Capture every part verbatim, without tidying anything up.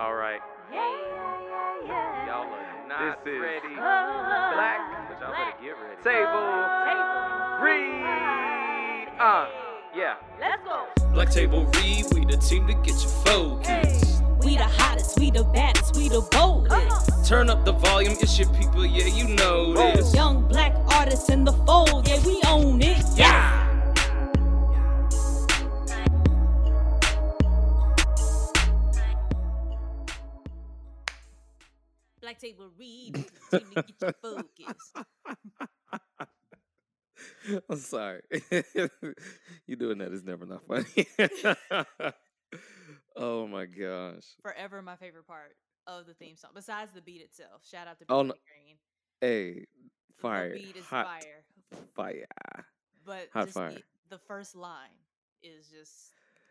All right. Yeah, yeah, yeah. Y'all are not this ready. Is black, but y'all better get ready. Table. Table. Read. Uh, yeah. Let's go. Black Table Read, we the team to get you focused. Hey. We the hottest, we the baddest, we the boldest. Uh-huh. Turn up the volume, it's your people, yeah, you know this. Young black artists in the fold, yeah, we own it. Yeah. Black Table Read, get your focus. I'm sorry. You doing that is never not funny. Oh my gosh. Forever my favorite part of the theme song, besides the beat itself. Shout out to Billy oh, no. Green. Hey, fire. The beat is Hot fire. Fire. But Hot just fire. The, the first line is just,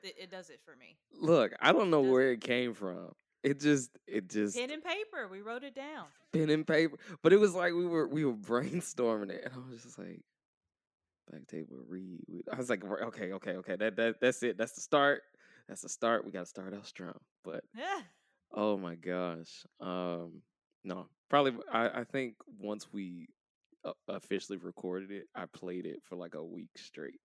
it, it does it for me. Look, I don't know it where it came from. It just, it just. Pen and paper. We wrote it down. Pen and paper. But it was like we were we were brainstorming it. And I was just like, Black Table Read. I was like, okay, okay, okay. That that That's it. That's the start. That's the start. We got to start out strong. But, yeah. Oh my gosh. Um, no, probably, I, I think once we officially recorded it, I played it for like a week straight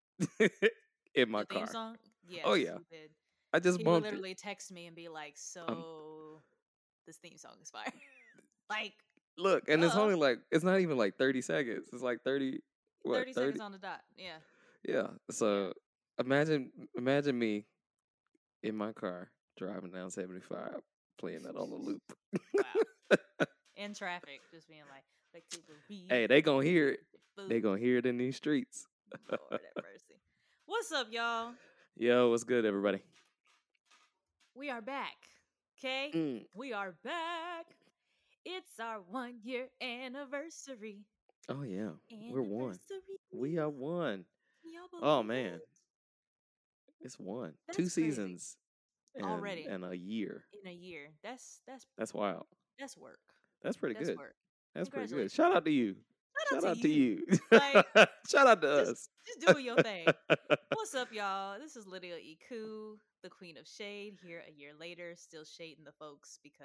in my the car. Theme song? Yes, oh, yeah. You did. I just he bumped literally it. Text me and be like, so um, this theme song is fire. Like, look, and uh, it's only like, it's not even like thirty seconds. It's like thirty, what, thirty, thirty seconds on the dot. Yeah. Yeah. So imagine, imagine me in my car driving down seventy-five, playing that on the loop. Wow. In traffic, just being like, like people be. Hey, they gonna hear it. They gonna hear it in these streets. Lord have mercy. What's up, y'all? Yo, what's good, everybody? We are back, okay? Mm. We are back. It's our one-year anniversary. Oh, yeah. Anniversary. We're one. We are one. Oh, man. It's one. That's Two crazy. Seasons. And, Already. And a year. In a year. That's that's That's wild. That's work. That's pretty that's good. Work. That's pretty good. Shout out to you. Shout, Shout out, out to you. you. Like, Shout out to just, us. Just doing your thing. What's up, y'all? This is Lydia E. Koo, the Queen of Shade, here a year later, still shading the folks because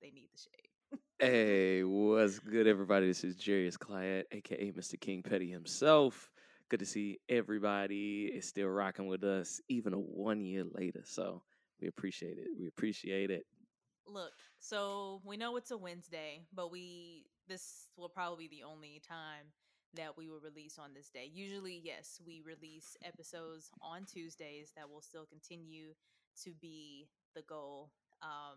they need the shade. Hey, what's good, everybody? This is Jarius Clyatt, a k a. Mister King Petty himself. Good to see everybody is still rocking with us, even a one year later. So we appreciate it. We appreciate it. Look, so we know it's a Wednesday, but we... This will probably be the only time that we will release on this day. Usually, yes, we release episodes on Tuesdays. That will still continue to be the goal. Um,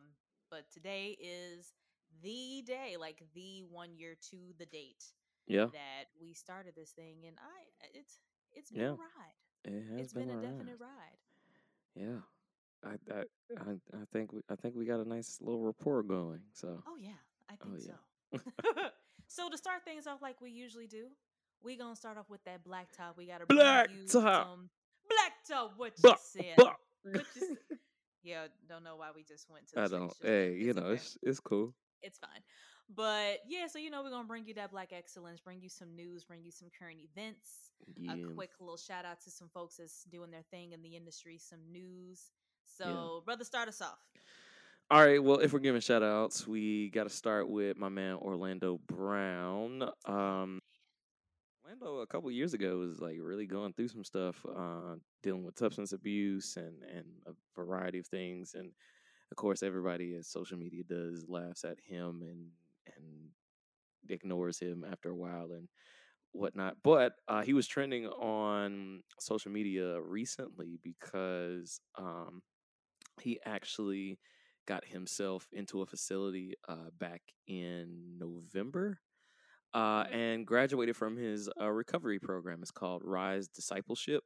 but today is the day, like the one year to the date yeah. that we started this thing. And I, it's it's been yeah. a ride. It has it's been, been a, a definite ride. Yeah. I, I I I think we I think we got a nice little rapport going. So. Oh yeah, I think oh, yeah. so. So to start things off like we usually do, we gonna start off with that black top. We gotta black bring you top. Some black top. What you bah, said? Bah. What you said. Yeah, don't know why we just went to. The I don't. Hey, you it's know, okay. it's it's cool. It's fine, but yeah. So you know, we're gonna bring you that black excellence. Bring you some news. Bring you some current events. Yeah. A quick little shout out to some folks that's doing their thing in the industry. Some news. So yeah. Brother, start us off. All right, well, if we're giving shout-outs, we got to start with my man Orlando Brown. Um, Orlando, a couple years ago, was, like, really going through some stuff, uh, dealing with substance abuse and, and a variety of things. And, of course, everybody at social media does laughs at him and and ignores him after a while and whatnot. But uh, he was trending on social media recently because um, he actually... got himself into a facility uh, back in November uh, and graduated from his uh, recovery program. It's called Rise Discipleship.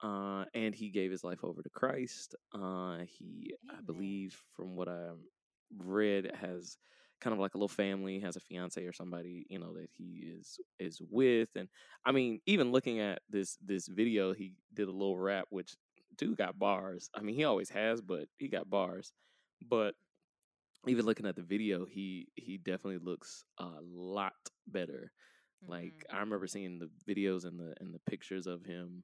Uh, and he gave his life over to Christ. Uh, he, Amen. I believe, from what I read, has kind of like a little family, has a fiance or somebody, you know, that he is is with. And I mean, even looking at this this video, he did a little rap, which dude got bars. I mean, he always has, but he got bars. But even looking at the video, he, he definitely looks a lot better. Mm-hmm. Like I remember seeing the videos and the and the pictures of him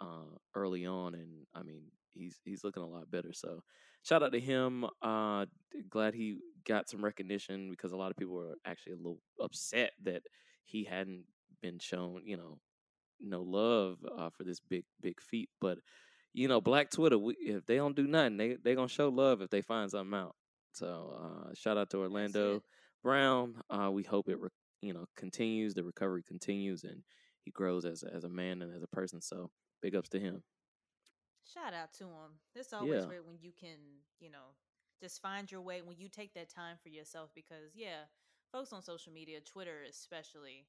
uh, early on. And I mean, he's, he's looking a lot better. So shout out to him. Uh, glad he got some recognition, because a lot of people were actually a little upset that he hadn't been shown, you know, no love uh, for this big, big feat. But, you know, Black Twitter, we, if they don't do nothing, they they going to show love if they find something out. So uh, shout out to Orlando Brown. Uh, we hope it, re- you know, continues, the recovery continues, and he grows as, as a man and as a person. So big ups to him. Shout out to him. It's always yeah. great when you can, you know, just find your way, when you take that time for yourself, because, yeah, folks on social media, Twitter especially,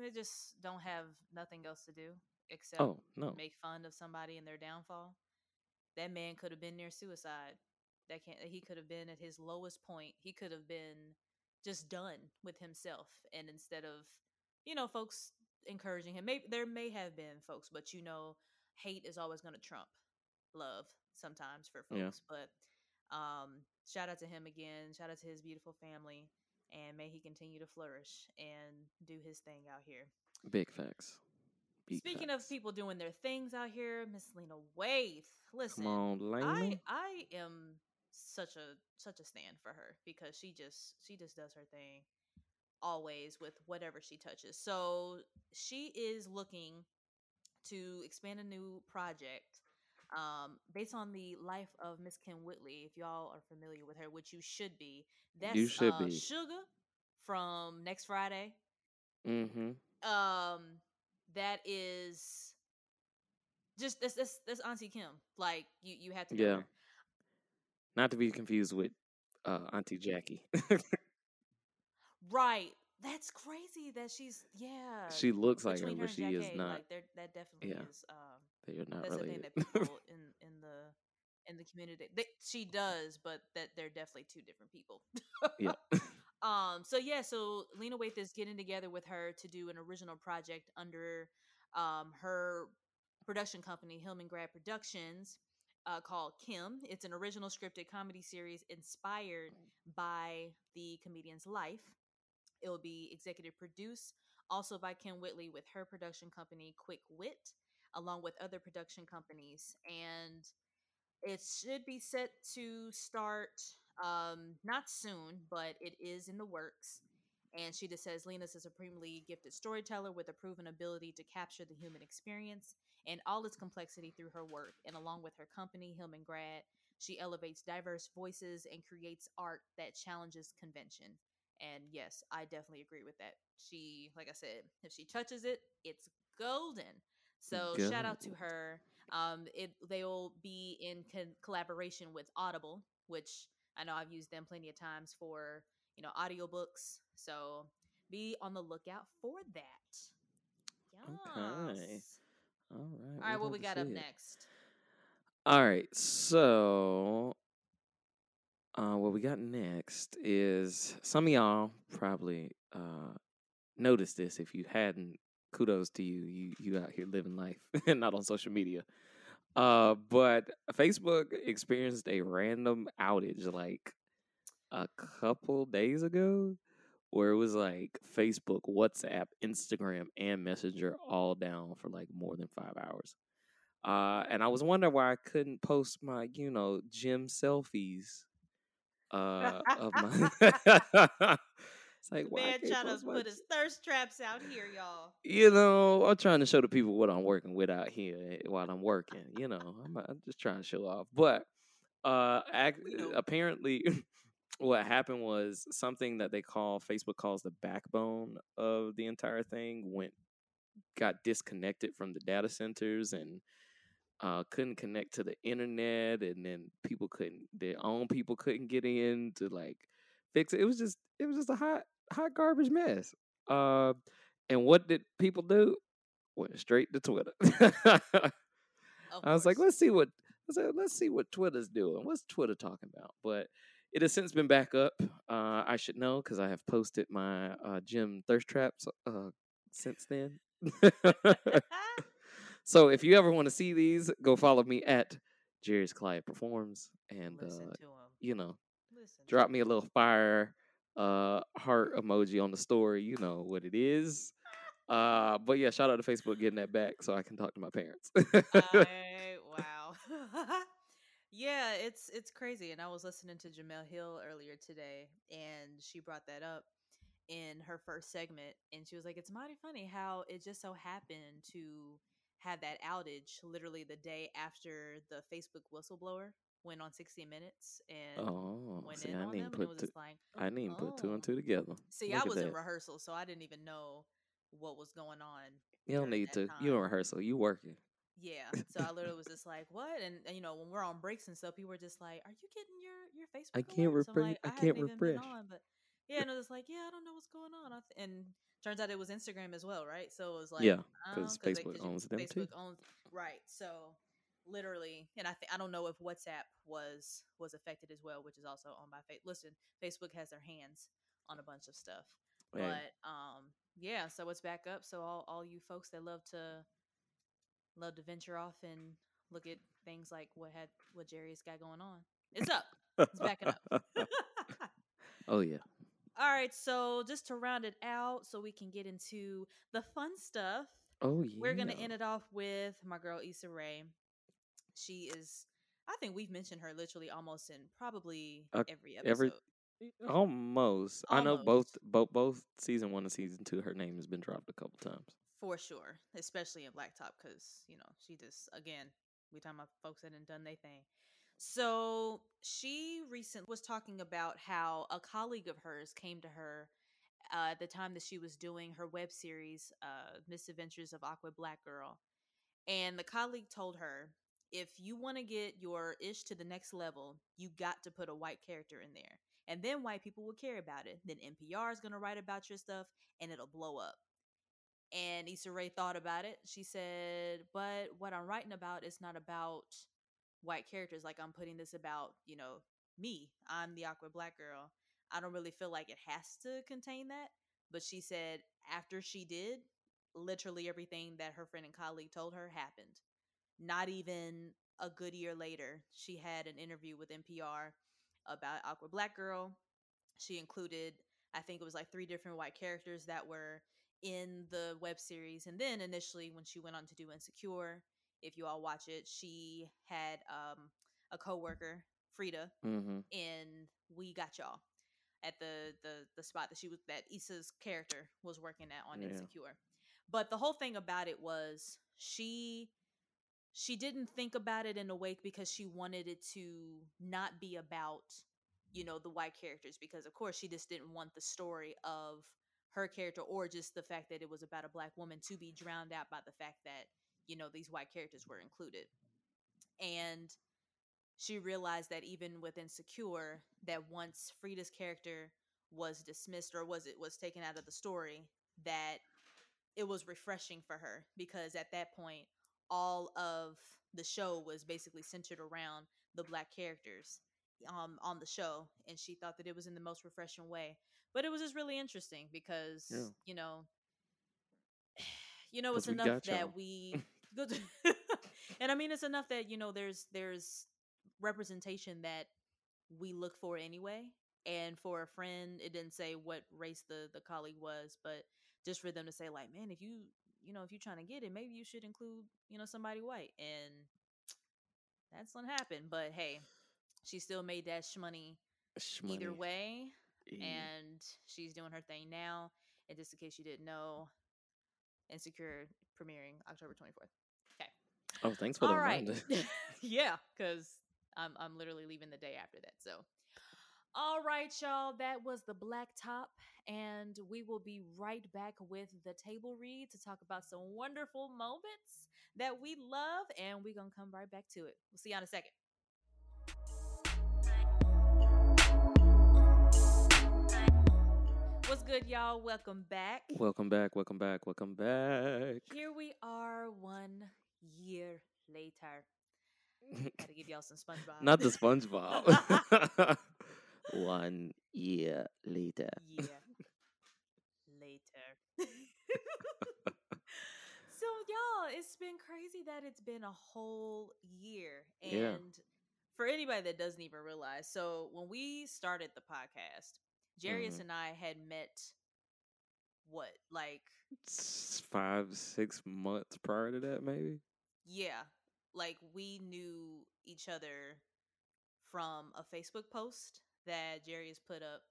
they just don't have nothing else to do except oh, no. make fun of somebody and their downfall. That man could have been near suicide. That can't. He could have been at his lowest point. He could have been just done with himself. And instead of, you know, folks encouraging him, maybe there may have been folks, but, you know, hate is always going to trump love sometimes for folks. Yeah. But um, shout out to him again. Shout out to his beautiful family. And may he continue to flourish and do his thing out here. Big facts. Big Speaking facts. Of people doing their things out here, Miss Lena Waithe. Listen, come on, Lena. I, I am such a such a stan for her, because she just she just does her thing always with whatever she touches. So she is looking to expand a new project um, based on the life of Miss Kim Whitley, if y'all are familiar with her, which you should be. That's you should uh, be. Sugar from next Friday. Mm-hmm. Um, that is just that's that's, that's Auntie Kim. Like you, you have to. Yeah. Her. Not to be confused with uh, Auntie Jackie. Right. That's crazy that she's, yeah. She looks like her, but she is not. Like that definitely yeah. is. Um, They're not that's related. That's the thing that people in, in the in the community, they, she does, but that they're definitely two different people. yeah. Um. So yeah. So Lena Waithe is getting together with her to do an original project under, um, her production company, Hillman Grad Productions, uh, called Kim. It's an original scripted comedy series inspired by the comedian's life. It will be executive produced also by Kim Whitley with her production company, Quick Wit, along with other production companies. And it should be set to start um, not soon, but it is in the works. And she just says, Lena's a supremely gifted storyteller with a proven ability to capture the human experience and all its complexity through her work. And along with her company, Hillman Grad, she elevates diverse voices and creates art that challenges convention. And yes, I definitely agree with that. She, like I said, if she touches it, it's golden. So Good. Shout out to her. Um, it they will be in con- collaboration with Audible, which I know I've used them plenty of times for, you know, audiobooks. So be on the lookout for that. Yes. Okay. All right. All right. What we got up it. next? All right. So, uh, what we got next is, some of y'all probably uh, noticed this. If you hadn't, kudos to you. You you out here living life and not on social media. Uh, but Facebook experienced a random outage like a couple days ago, where it was like Facebook, WhatsApp, Instagram, and Messenger all down for like more than five hours. Uh, and I was wondering why I couldn't post my, you know, gym selfies uh, of my... It's like, man, trying to put his thirst traps out here, y'all. You know, I'm trying to show the people what I'm working with out here while I'm working. You know, I'm, I'm just trying to show off. But uh, act, apparently what happened was something that they call, Facebook calls the backbone of the entire thing, went got disconnected from the data centers and uh, couldn't connect to the internet. And then people couldn't, their own people couldn't get in to like fix it. It was just, it was just a hot, hot garbage mess. Uh, and what did people do? Went straight to Twitter. I was like, let's see what, let's see what Twitter's doing. What's Twitter talking about? But it has since been back up. Uh, I should know, because I have posted my uh, gym thirst traps uh, since then. So if you ever want to see these, go follow me at Jarius Clyatt Performs, and Listen uh, to him. you know. Listen. Drop me a little fire uh, heart emoji on the story. You know what it is. Uh, but yeah, shout out to Facebook getting that back so I can talk to my parents. uh, wow. Yeah, it's it's crazy. And I was listening to Jemele Hill earlier today, and she brought that up in her first segment. And she was like, it's mighty funny how it just so happened to have that outage literally the day after the Facebook whistleblower went on sixty minutes and oh, went see, in I on them. And it was two, just like, oh, I didn't oh. put two and two together. See, Look I was that. in rehearsal, so I didn't even know what was going on. You don't need to. Time. You're in rehearsal. You working. Yeah. So I literally was just like, what? And, and, you know, when we're on breaks and stuff, people were just like, are you getting your, your Facebook I can't refresh. So like, I, I can't refresh. Yeah, and I was like, yeah, I don't know what's going on. I th- and turns out it was Instagram as well, right? So it was like, yeah, because um, Facebook they, owns them Facebook too. Owns, right. So literally, and I th- I don't know if WhatsApp was was affected as well, which is also owned by Facebook. Listen, Facebook has their hands on a bunch of stuff, right. But um, yeah. So it's back up. So all, all you folks that love to love to venture off and look at things like what had what Jarius got going on, it's up. It's backing up. Oh yeah. All right, so just to round it out so we can get into the fun stuff, oh, yeah. we're going to end it off with my girl Issa Rae. She is, I think we've mentioned her literally almost in probably uh, every episode. Every, almost. almost. I know both, both both season one and season two, her name has been dropped a couple times. For sure, especially in Black Top because, you know, she just, again, we talking about folks that done done their thing. So she recently was talking about how a colleague of hers came to her uh, at the time that she was doing her web series, uh, Misadventures of Awkward Black Girl. And the colleague told her, if you want to get your ish to the next level, you got to put a white character in there. And then white people will care about it. Then N P R is going to write about your stuff and it'll blow up. And Issa Rae thought about it. She said, but what I'm writing about is not about white characters. Like, I'm putting this about, you know, me. I'm the awkward black girl. I don't really feel like it has to contain that. But she said after she did, literally everything that her friend and colleague told her happened. Not even a good year later, she had an interview with N P R about awkward black girl. She included, I think it was like three different white characters that were in the web series. And then initially when she went on to do Insecure, if you all watch it, she had um, a coworker, Frida, mm-hmm. in We Got Y'all at the, the the spot that she was that Issa's character was working at on yeah. Insecure. But the whole thing about it was she she didn't think about it in a way because she wanted it to not be about, you know, the white characters because of course she just didn't want the story of her character or just the fact that it was about a black woman to be drowned out by the fact that, you know, these white characters were included. And she realized that even with Insecure, that once Frida's character was dismissed or was it was taken out of the story, that it was refreshing for her because at that point, all of the show was basically centered around the black characters um, on the show. And she thought that it was in the most refreshing way, but it was just really interesting because, yeah. you know, you know, it's enough that we, and I mean, it's enough that, you know, there's, there's representation that we look for anyway. And for a friend, it didn't say what race the, the colleague was, but just for them to say like, man, if you, you know, if you're trying to get it, maybe you should include, you know, somebody white. And that's what happened. But hey, she still made that shmoney, shmoney. Either way. E- and she's doing her thing now. And just in case you didn't know, Insecure premiering October twenty-fourth. Okay. Oh, thanks for the reminder. Right. Yeah, because I'm I'm literally leaving the day after that. So, all right, y'all. That was the Black Top, and we will be right back with the table read to talk about some wonderful moments that we love, and we're gonna come right back to it. We'll see y'all in a second. What's good, y'all? Welcome back. Welcome back. Welcome back. Welcome back. Here we are one year later. Gotta give y'all some SpongeBob. Not the SpongeBob. One year later. Yeah. Later. So, y'all, it's been crazy that it's been a whole year. And yeah. for anybody that doesn't even realize, so when we started the podcast, Jarius mm-hmm. and I had met what, like five, six months prior to that, maybe? Yeah. Like, we knew each other from a Facebook post that Jarius put up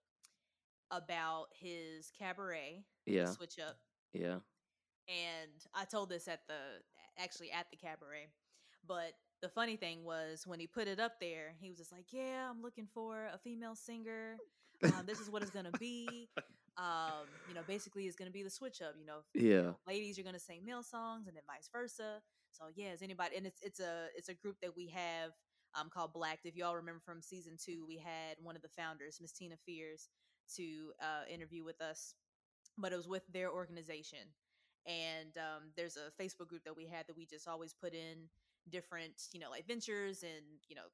about his cabaret. Yeah. Switch up. Yeah. And I told this at the, actually at the cabaret, but the funny thing was when he put it up there, he was just like, yeah, I'm looking for a female singer. Um, this is what it's going to be. Um, you know, basically it's going to be the switch up, you know, yeah. You know, ladies are going to sing male songs and then vice versa. So yeah, is anybody, and it's, it's a, it's a group that we have um, called Blacked. If y'all remember from season two, we had one of the founders, Miss Tina Fears, to uh, interview with us, but it was with their organization. And um, there's a Facebook group that we had that we just always put in different, you know, like ventures and, you know,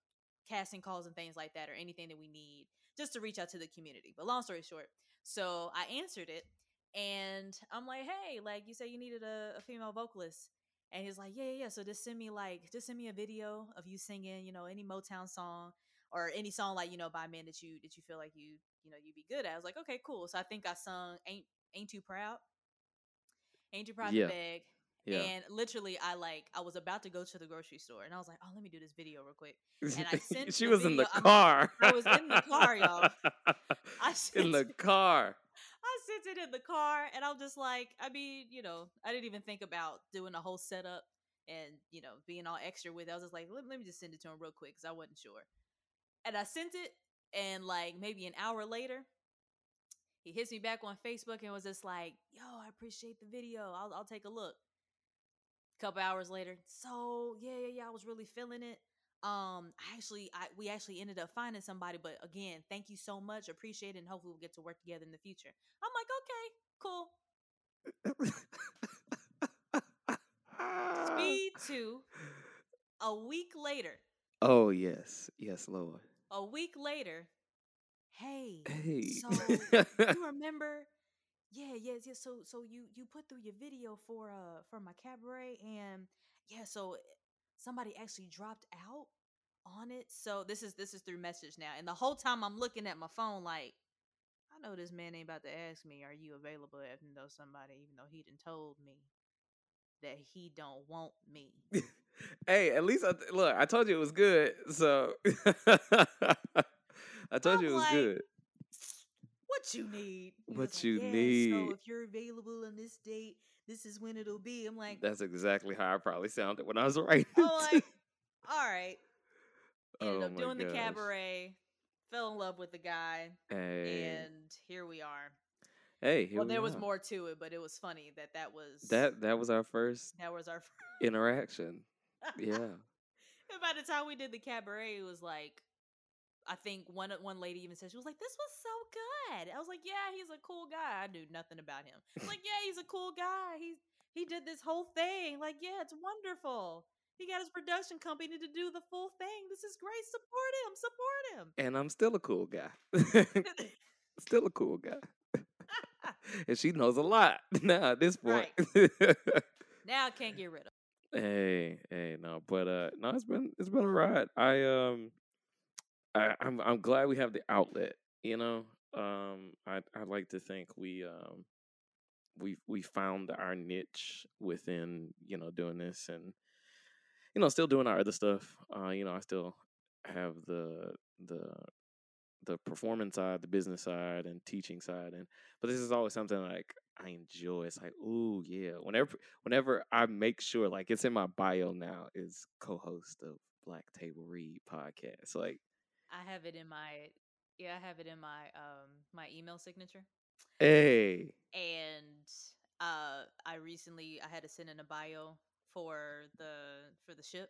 casting calls and things like that, or anything that we need just to reach out to the community. But long story short, so I answered it and I'm like, hey, like you said, you needed a, a female vocalist. And he's like, yeah, yeah, yeah. So just send me like, just send me a video of you singing, you know, any Motown song or any song, like, you know, by men that you, that you feel like you, you know, you'd be good at. I was like, okay, cool. So I think I sung Ain't, Ain't Too Proud. Ain't Too Proud to Beg. Yeah. And literally, I like I was about to go to the grocery store, and I was like, "Oh, let me do this video real quick." And I sent. she the was video. in the I'm car. Like, I was in the car, y'all. I sent, in the car. I sent it in the car, and I'm just like, I mean, you know, I didn't even think about doing a whole setup and you know being all extra with it. I was just like, let, let me just send it to him real quick because I wasn't sure. And I sent it, and like maybe an hour later, he hits me back on Facebook and was just like, "Yo, I appreciate the video. I'll, I'll take a look." Couple hours later, so yeah, yeah, yeah, I was really feeling it. Um, I actually, I we actually ended up finding somebody, but again, thank you so much, appreciate it, and hopefully we'll get to work together in the future. I'm like, okay, cool. Speed two. A week later. Oh yes, yes, Lord. A week later. Hey. Hey. So you remember? Yeah, yes, yes. So, so you you put through your video for uh for my cabaret, and yeah, so somebody actually dropped out on it. So this is this is through message now, and the whole time I'm looking at my phone like, I know this man ain't about to ask me, "Are you available?" Even though somebody, even though he done told me that he don't want me. Hey, at least I th- look. I told you it was good. So I told I'm you it was like, good. What you need. He what you like, yeah, need. So if you're available on this date, this is when it'll be. I'm like. That's exactly how I probably sounded when I was writing. Oh, like, all right. Ended oh up doing gosh. the cabaret. Fell in love with the guy. Hey. And here we are. Hey, here well, we there are. was more to it, but it was funny that that was. That, that was our first. That was our first. Interaction. Yeah. And by the time we did the cabaret, it was like. I think one one lady even said, she was like, "This was so good." I was like, "Yeah, he's a cool guy." I knew nothing about him. I'm like, "Yeah, he's a cool guy. He he did this whole thing. Like, yeah, it's wonderful. He got his production company to do the full thing. This is great. Support him. Support him." And I'm still a cool guy. Still a cool guy. And she knows a lot now at this point. Right. Now I can't get rid of. Hey, hey, no, but uh, no, it's been it's been a ride. I um. I, I'm I'm glad we have the outlet, you know. Um, I I like to think we um we we found our niche within, you know, doing this, and you know still doing our other stuff. Uh, you know, I still have the the the performance side, the business side, and teaching side, and but this is always something like I enjoy. It's like, ooh, yeah. Whenever whenever I make sure, like it's in my bio now, is co-host of Black Table Read podcast, like. I have it in my yeah, I have it in my um my email signature. Hey. And uh I recently I had to send in a bio for the for the ship.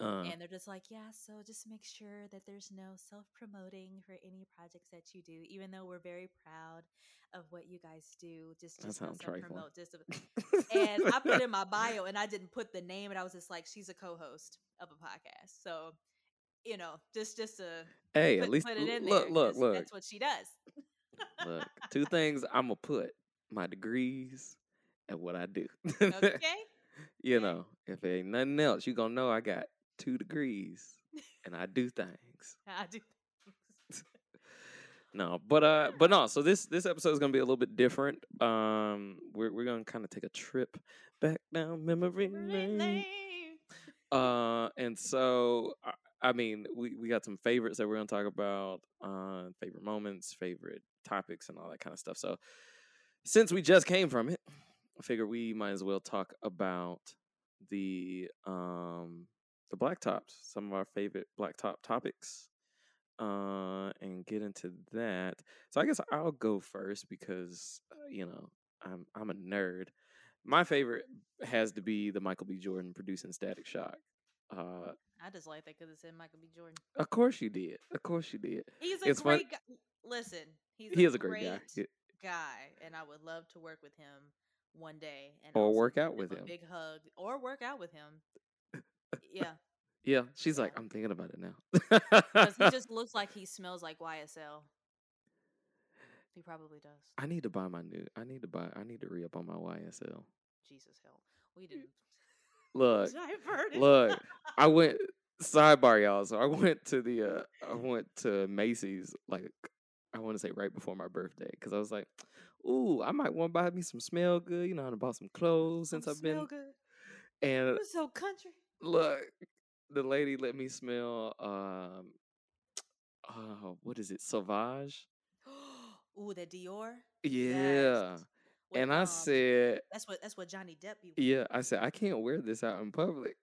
Uh, and they're just like, "Yeah, so just make sure that there's no self-promoting for any projects that you do, even though we're very proud of what you guys do. Just, just no self-promote." Just a... And I put in my bio and I didn't put the name, and I was just like, "She's a co-host of a podcast." So you know, just just to hey, put, at least put it in look, there. Look, look, that's what she does. Look, two things I'm gonna put: my degrees and what I do. Okay. you okay. know, if there ain't nothing else, you gonna know I got two degrees and I do things. I do things. No, but uh, but no. So this this episode is gonna be a little bit different. Um, we're we're gonna kind of take a trip back down memory lane. Uh, and so I, I mean, we, we got some favorites that we're gonna talk about, uh, favorite moments, favorite topics, and all that kind of stuff. So since we just came from it, I figure we might as well talk about the um the black tops, some of our favorite black top topics. Uh, and get into that. So I guess I'll go first because uh, you know I'm I'm a nerd. My favorite has to be the Michael B. Jordan producing Static Shock. Uh, I just like that because it said Michael B. Jordan. Of course you did. Of course you did. He's a it's great. Fun- guy. Listen, he's he a is a great, great guy. guy, and I would love to work with him one day, and or work out with him. A big hug, or work out with him. Yeah. Yeah, she's like, I'm thinking about it now. Because he just looks like he smells like Y S L. He probably does. I need to buy my new. I need to buy. I need to re up on my Y S L. Jesus hell, we do. Look, look. I went sidebar, y'all. So I went to the. Uh, I went to Macy's. Like, I want to say right before my birthday because I was like, ooh, I might want to buy me some smell good. You know, I bought some clothes some since I've been. Smell good. And it's so country. Look. The lady let me smell, um, uh, what is it, Sauvage? Ooh, that Dior? Yeah. Yes. With, and I um, said... That's what that's what Johnny Depp be with. Yeah, I said, I can't wear this out in public.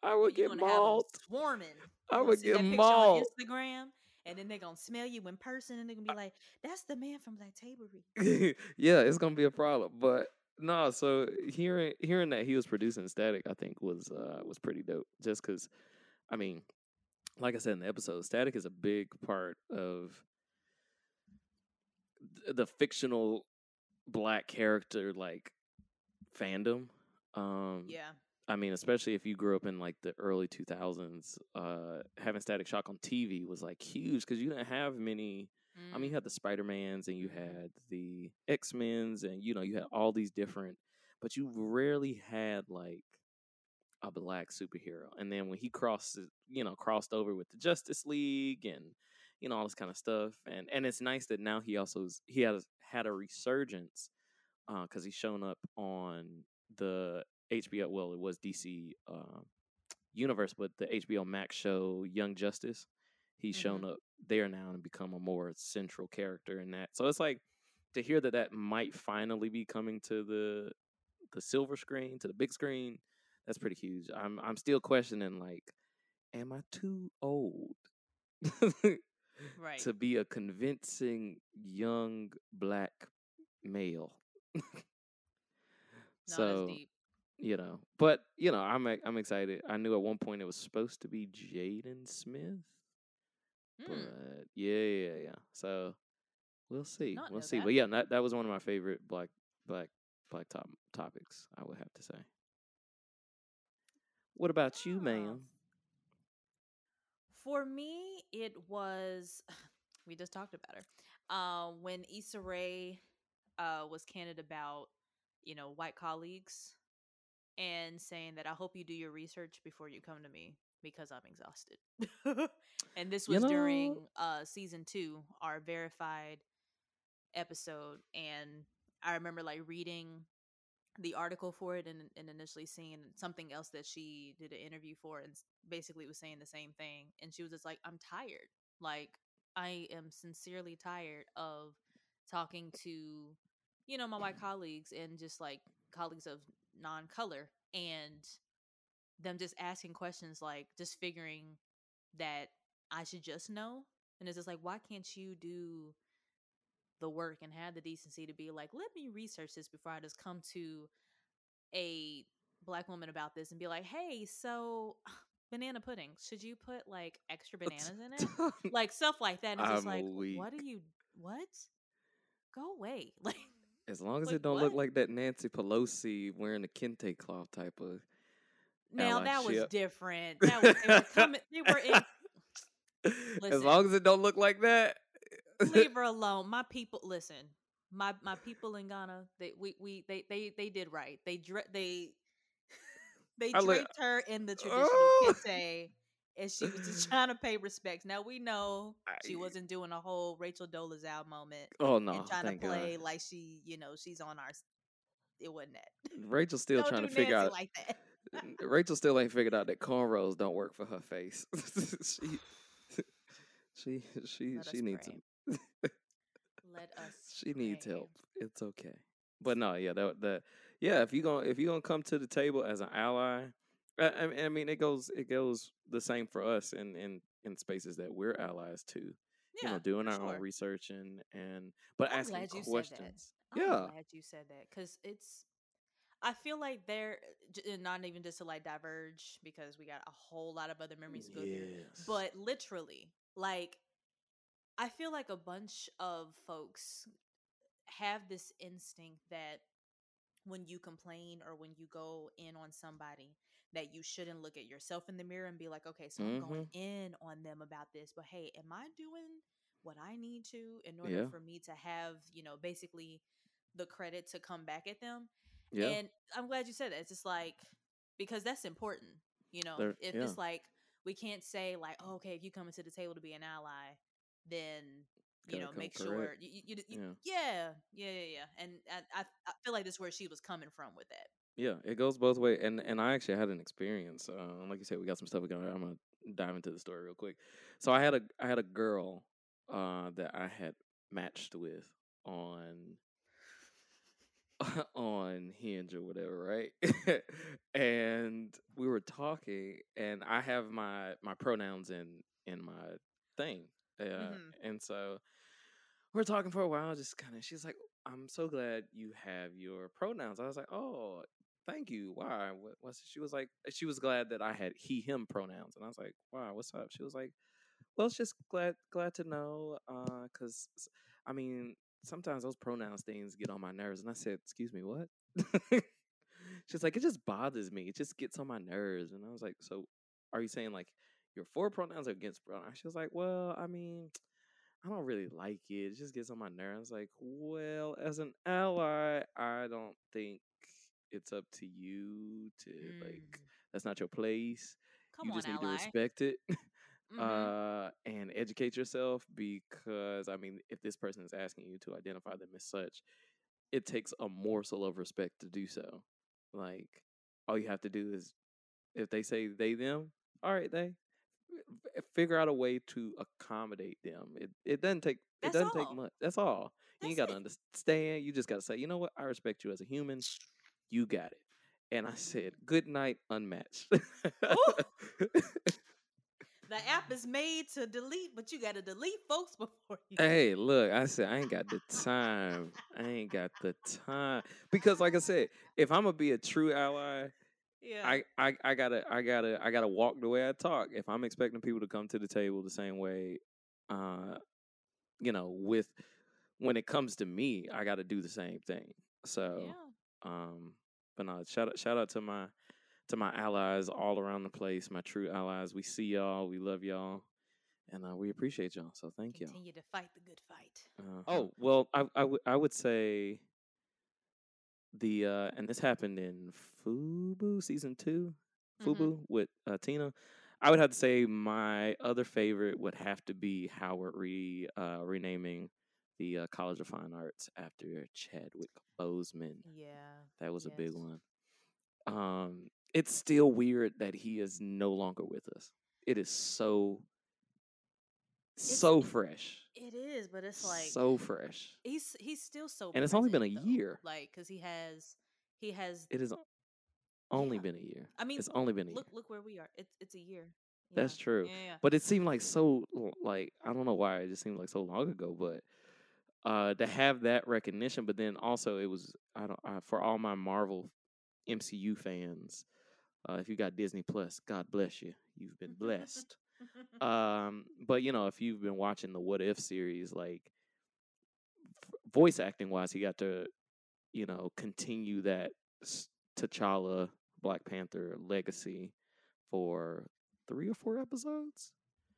I would you get mauled. Swarming. I would get mauled. Instagram, and then they're going to smell you in person, and they're going to be like, that's the man from that Tabery. Yeah, it's going to be a problem, but... No, so hearing hearing that he was producing Static, I think was uh, was pretty dope. Just because, I mean, like I said in the episode, Static is a big part of the fictional black character like fandom. Um, yeah, I mean, especially if you grew up in like the early two thousands, uh, having Static Shock on T V was like huge because you didn't have many. I mean, you had the Spider-Mans and you had the X-Men's and, you know, you had all these different, but you rarely had, like, a black superhero. And then when he crossed, you know, crossed over with the Justice League and, you know, all this kind of stuff. And and it's nice that now he also, he has had a resurgence because uh, he's shown up on the H B O, well, it was D C uh, Universe, but the H B O Max show Young Justice. He's mm-hmm. shown up there now and become a more central character in that. So it's like to hear that that might finally be coming to the the silver screen, to the big screen. That's pretty huge. I'm I'm still questioning like, am I too old right. to be a convincing young black male? No, so that's deep. You know, but you know, I'm I'm excited. I knew at one point it was supposed to be Jaden Smith. But yeah, yeah, yeah. So we'll see, Not we'll see. That. But yeah, that that was one of my favorite black, black, black top topics. I would have to say. What about oh. you, ma'am? For me, it was we just talked about her uh, when Issa Rae uh, was candid about you know white colleagues and saying that I hope you do your research before you come to me. Because I'm exhausted. And this was you know, during uh, season two, our verified episode. And I remember like reading the article for it and, and initially seeing something else that she did an interview for and basically was saying the same thing. And she was just like, I'm tired. Like, I am sincerely tired of talking to, you know, my white colleagues and just like colleagues of non-color and them just asking questions like just figuring that I should just know. And it's just like, why can't you do the work and have the decency to be like, let me research this before I just come to a black woman about this and be like, hey, so banana pudding, should you put like extra bananas in it? Like stuff like that. And it's I'm just like, weak. What are you, what? Go away. Like, as long as like, it don't what? Look like that Nancy Pelosi wearing a Kente cloth type of, now Ally that ship. Was different. That was, they were coming, they were in, listen, as long as it don't look like that. Leave her alone. My people, listen. My my people in Ghana, they we we they they, they did right. They dra- they they draped her in the traditional oh. kente and she was just trying to pay respects. Now we know I, she wasn't doing a whole Rachel Dolezal moment. Oh no, and trying to play God. Like she, you know, she's on our. It wasn't that. Rachel's still trying to figure out. Like that. Rachel still ain't figured out that cornrows don't work for her face. she, she, she, Let she needs help. Let us. She pray. Needs help. It's okay. But no, yeah, that, that yeah. If you gonna if you gonna come to the table as an ally, I, I, I mean, it goes it goes the same for us in in, in spaces that we're allies to. Yeah, you know, doing our sure. own research and, and but I'm asking glad you questions. Said that. I'm yeah, glad you said that because it's. I feel like they're not even just to like diverge because we got a whole lot of other memories to go yes. through. But literally, like, I feel like a bunch of folks have this instinct that when you complain or when you go in on somebody, that you shouldn't look at yourself in the mirror and be like, okay, so mm-hmm. I'm going in on them about this, but hey, am I doing what I need to in order yeah. for me to have, you know, basically the credit to come back at them? Yeah. And I'm glad you said that. It's just like, because that's important, you know, They're, if yeah. it's like, we can't say like, oh, okay, if you come into the table to be an ally, then, you Gotta know, make correct. Sure. You, you, you, you, yeah. yeah. Yeah. Yeah. And I, I I feel like that's where she was coming from with that. Yeah. It goes both ways. And, and I actually had an experience. Uh, like you said, we got some stuff going on. I'm going to dive into the story real quick. So I had a, I had a girl uh, that I had matched with on on Hinge or whatever, right? And we were talking, and I have my my pronouns in in my thing, uh, mm-hmm. and so we're talking for a while. Just kind of, she's like, "I'm so glad you have your pronouns." I was like, "Oh, thank you." Why? What, what's she was like? She was glad that I had he him pronouns, and I was like, "Wow, what's up?" She was like, "Well, it's just glad glad to know, uh, because I mean." Sometimes those pronouns things get on my nerves. And I said, excuse me, what? She's like, it just bothers me. It just gets on my nerves. And I was like, so are you saying like you're for pronouns or against pronouns? She was like, well, I mean, I don't really like it. It just gets on my nerves. I was like, well, as an ally, I don't think it's up to you to mm. like, that's not your place. Come you on, just need ally. To respect it. Mm-hmm. Uh, and educate yourself because, I mean, if this person is asking you to identify them as such, it takes a morsel of respect to do so. Like, all you have to do is, if they say they, them, all right, they. F- figure out a way to accommodate them. It it doesn't take That's it doesn't all. Take much. That's all. That's you ain't got to understand. You just got to say, you know what? I respect you as a human. You got it. And I said, good night, unmatched. The app is made to delete, but you got to delete folks before you. Hey, look, I said, I ain't got the time. I ain't got the time. Because like I said, if I'm going to be a true ally, yeah. I, I, I got to I gotta, I gotta walk the way I talk. If I'm expecting people to come to the table the same way, uh, you know, with when it comes to me, I got to do the same thing. So, yeah. um, but no, shout out, shout out to my... to my allies all around the place, my true allies. We see y'all. We love y'all. And uh, we appreciate y'all. So thank Continue y'all. Continue to fight the good fight. Uh, oh, well, I, I, w- I would say the, uh, and this happened in FUBU season two, FUBU mm-hmm. with uh, Tina. I would have to say my other favorite would have to be Howard re uh, renaming the uh, College of Fine Arts after Chadwick Boseman. Yeah. That was yes. a big one. Um, It's still weird that he is no longer with us. It is so, it's, so fresh. It is, but it's like so fresh. He's he's still so, and present, it's only been a though. year. Like, because he has he has. It has only yeah. been a year. I mean, it's only been a look, year. Look where we are. It's it's a year. Yeah. That's true. Yeah, yeah. But it seemed like so like I don't know why it just seemed like so long ago, but. Uh, to have that recognition, but then also it was I don't I, for all my Marvel M C U fans. Uh, if you got Disney Plus, God bless you. You've been blessed. um, but, you know, if you've been watching the What If series, like, f- voice acting-wise, he got to, you know, continue that T'Challa, Black Panther legacy for three or four episodes?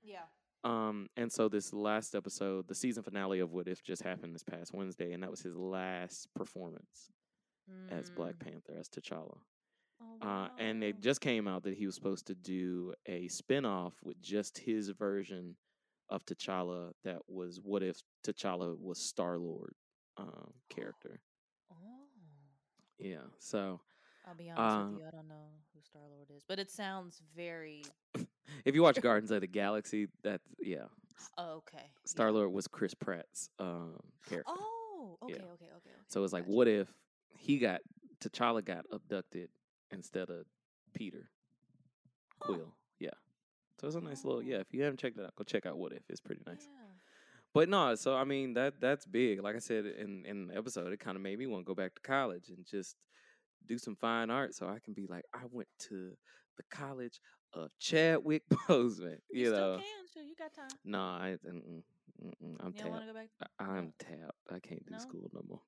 Yeah. Um, and so this last episode, the season finale of What If just happened this past Wednesday, and that was his last performance mm. as Black Panther, as T'Challa. Oh, wow. Uh, and it just came out that he was supposed to do a spinoff with just his version of T'Challa that was What If T'Challa was Star-Lord um, character. Oh. Yeah, so... I'll be honest um, with you, I don't know who Star-Lord is, but it sounds very... If you watch Guardians of the Galaxy, that's, yeah. Oh, okay. Star-Lord yeah. was Chris Pratt's um, character. Oh, okay, yeah. okay, okay, okay. So it's like, gotcha. What if he got... T'Challa got abducted instead of Peter Quill. Oh. Yeah. So it's a nice little... Yeah, if you haven't checked it out, go check out What If. It's pretty nice. Yeah. But no, so, I mean, that that's big. Like I said in, in the episode, it kind of made me want to go back to college and just... do some fine art so I can be like, I went to the college of Chadwick Boseman. You, you know, still can, sure, you got time. No, nah, I, mm-mm, mm-mm, I'm you tapped. Don't go back? I, I'm tapped. I can't do no? school no more.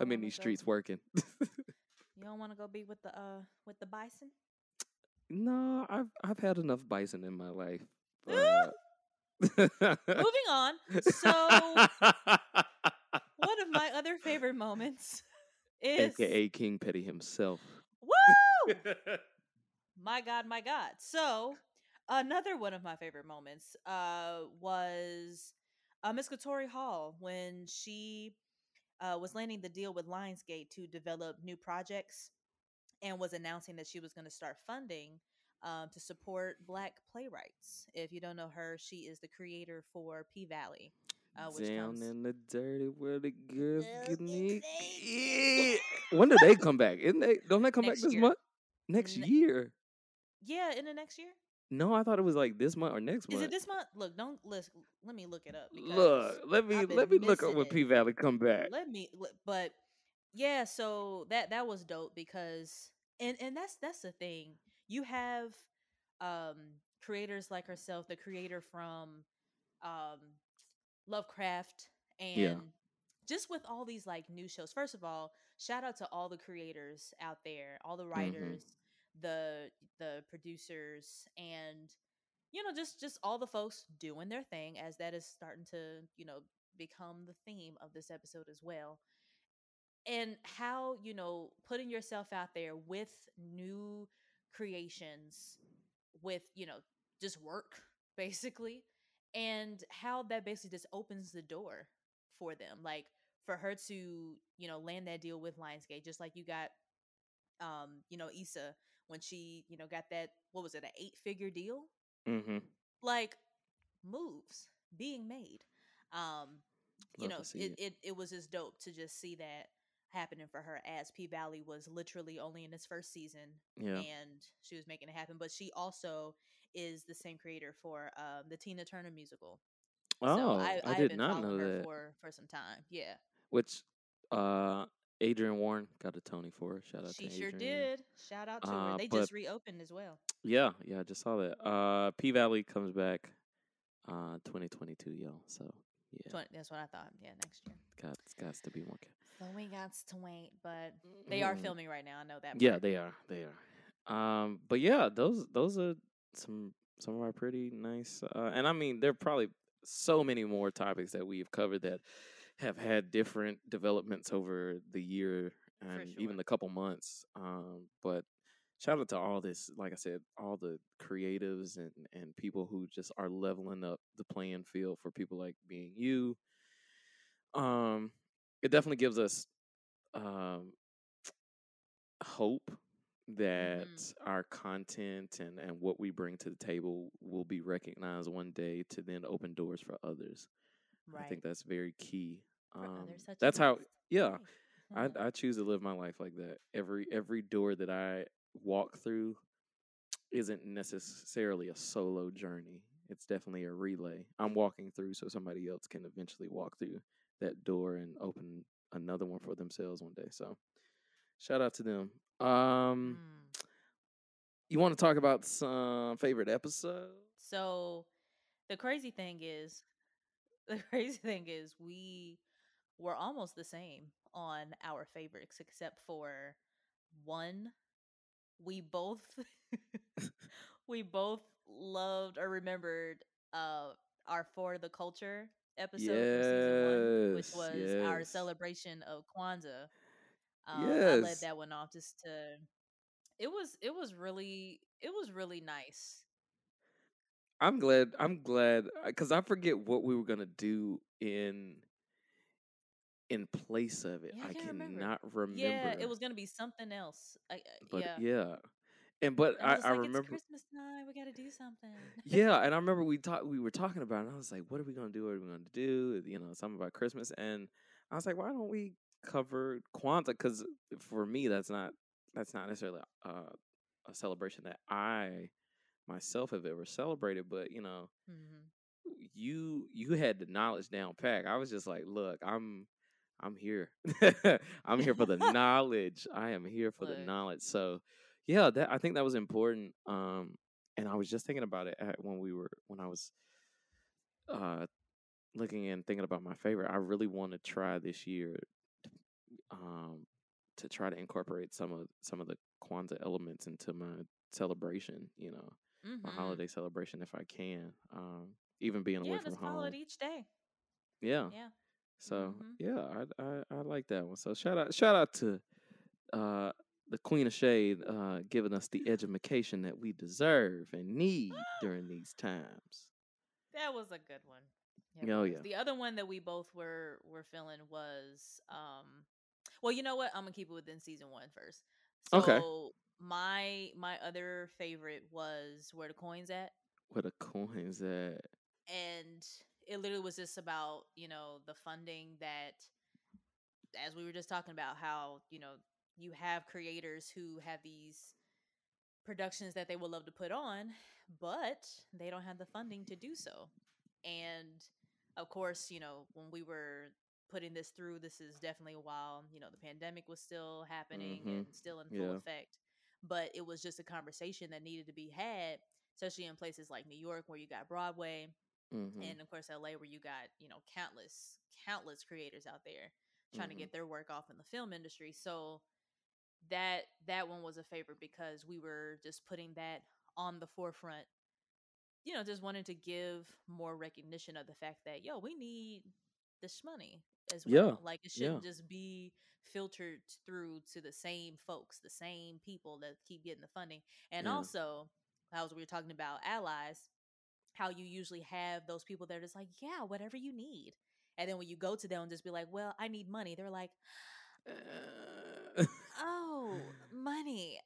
I'm in these streets working. You don't want to go be with the uh with the bison? No, I've I've had enough bison in my life. Uh, Moving on. So, one of my other favorite moments. Is... A K A King Petty himself. Woo! My God, my God. So, another one of my favorite moments uh, was uh, Miss Katori Hall when she uh, was landing the deal with Lionsgate to develop new projects and was announcing that she was going to start funding um, to support Black playwrights. If you don't know her, she is the creator for P-Valley. Uh, Down comes... in the dirty where the girls get naked. Yeah. When do they come back? Isn't they? Don't they come next back this year. month? Next ne- year. Yeah, in the next year. No, I thought it was like this month or next month. Is it this month? Look, don't let let me look it up. Look, let me let me look up when P Valley come back. Let me, but yeah, so that that was dope because and and that's that's the thing. You have um, creators like herself, the creator from. Um, Lovecraft and yeah. just with all these like new shows. First of all, shout out to all the creators out there, all the writers, mm-hmm. the the producers, and you know just just all the folks doing their thing, as that is starting to you know become the theme of this episode as well. And how you know putting yourself out there with new creations, with you know just work basically. And how that basically just opens the door for them. Like, for her to, you know, land that deal with Lionsgate, just like you got, um, you know, Issa, when she, you know, got that, what was it, an eight-figure deal? Mm-hmm. Like, moves being made. Um, you know, it, it. It, it was just dope to just see that happening for her as P-Valley was literally only in its first season. Yeah. And she was making it happen. But she also... is the same creator for um, the Tina Turner musical. Oh, so I, I, I did not know that. For, for some time, yeah. Which uh, Adrienne Warren got a Tony for. Shout out she to She sure did. Shout out to uh, her. They but, just reopened as well. Yeah, yeah, I just saw that. Uh, P-Valley comes back uh, twenty twenty-two, y'all. So, yeah. twenty, that's what I thought. Yeah, next year. Got, got to be working. So we got to wait, but they mm. are filming right now. I know that. Part. Yeah, they are. They are. Um, but yeah, those those are... Some some of our pretty nice, uh, and I mean, there are probably so many more topics that we've covered that have had different developments over the year and sure. even the couple months. Um, but shout out to all this, like I said, all the creatives and, and people who just are leveling up the playing field for people like being you. Um, it definitely gives us um, hope. That mm-hmm. our content and, and what we bring to the table will be recognized one day to then open doors for others. Right. I think that's very key. Um, that's how, yeah, I, I choose to live my life like that. Every every door that I walk through isn't necessarily a solo journey. It's definitely a relay. I'm walking through so somebody else can eventually walk through that door and open another one for themselves one day. So shout out to them. Um, mm. You want to talk about some favorite episodes? So, the crazy thing is, the crazy thing is, we were almost the same on our favorites, except for one. We both, we both loved or remembered uh our For the Culture episode yes, from season one, which was yes. our celebration of Kwanzaa. Um, yes. I led that one off just to it was it was really it was really nice. I'm glad. I'm glad because I forget what we were gonna do in in place of it. Yeah, I, I cannot remember. remember. Yeah, it was gonna be something else. I, uh, but yeah. yeah, and but I, I, like, I remember it's Christmas night. We gotta do something. Yeah, and I remember we talked. We were talking about it, and I was like, "What are we gonna do? What are we gonna do? You know, something about Christmas." And I was like, "Why don't we cover Kwanzaa?" Because for me, that's not that's not necessarily uh, a celebration that I. myself have ever celebrated, but you know, mm-hmm. you you had the knowledge down packed. I was just like, look, I'm I'm here. I'm here for the knowledge. I am here for look. the knowledge. So yeah, that I think that was important. Um and I was just thinking about it at, when we were when I was uh looking and thinking about my favorite. I really want to try this year um to try to incorporate some of some of the Kwanzaa elements into my celebration, you know. Mm-hmm. A holiday celebration if I can. Um, even being away yeah, from home. Yeah, just follow it each day. Yeah. Yeah. So mm-hmm. yeah, I, I I like that one. So shout out shout out to uh, the Queen of Shade uh, giving us the edumacation that we deserve and need during these times. That was a good one. Yeah, oh yeah. The other one that we both were were feeling was um, well, you know what? I'm gonna keep it within season one first. So, okay. My my other favorite was Where the Coin's At. Where the Coin's At. And it literally was just about, you know, the funding that, as we were just talking about, how, you know, you have creators who have these productions that they would love to put on, but they don't have the funding to do so. And, of course, you know, when we were putting this through, this is definitely while, you know, the pandemic was still happening mm-hmm. and still in full yeah. effect. But it was just a conversation that needed to be had, especially in places like New York where you got Broadway mm-hmm. and, of course, L A where you got, you know, countless, countless creators out there trying mm-hmm. to get their work off in the film industry. So that that one was a favorite because we were just putting that on the forefront, you know, just wanted to give more recognition of the fact that, yo, we need this money as well. Yeah. Like, it shouldn't yeah. just be filtered through to the same folks, the same people that keep getting the funding. And yeah. also, as we were talking about allies, how you usually have those people that are just like, yeah, whatever you need. And then when you go to them and just be like, well, I need money. They're like, uh, oh, money.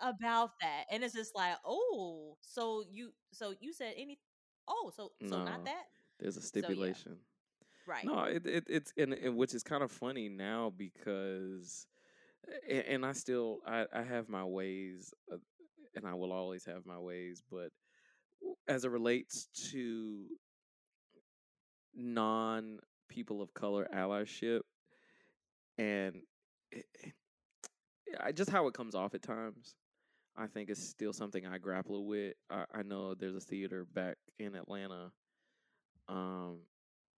About that. And it's just like, oh, so you so you said any, oh, so, so no, not that? There's a stipulation. So, yeah. Right. No, it, it it's and, and which is kind of funny now because, and, and I still I, I have my ways, uh, and I will always have my ways. But as it relates to non people of color allyship, and it, it, I just how it comes off at times, I think it's still something I grapple with. I, I know there's a theater back in Atlanta. Um.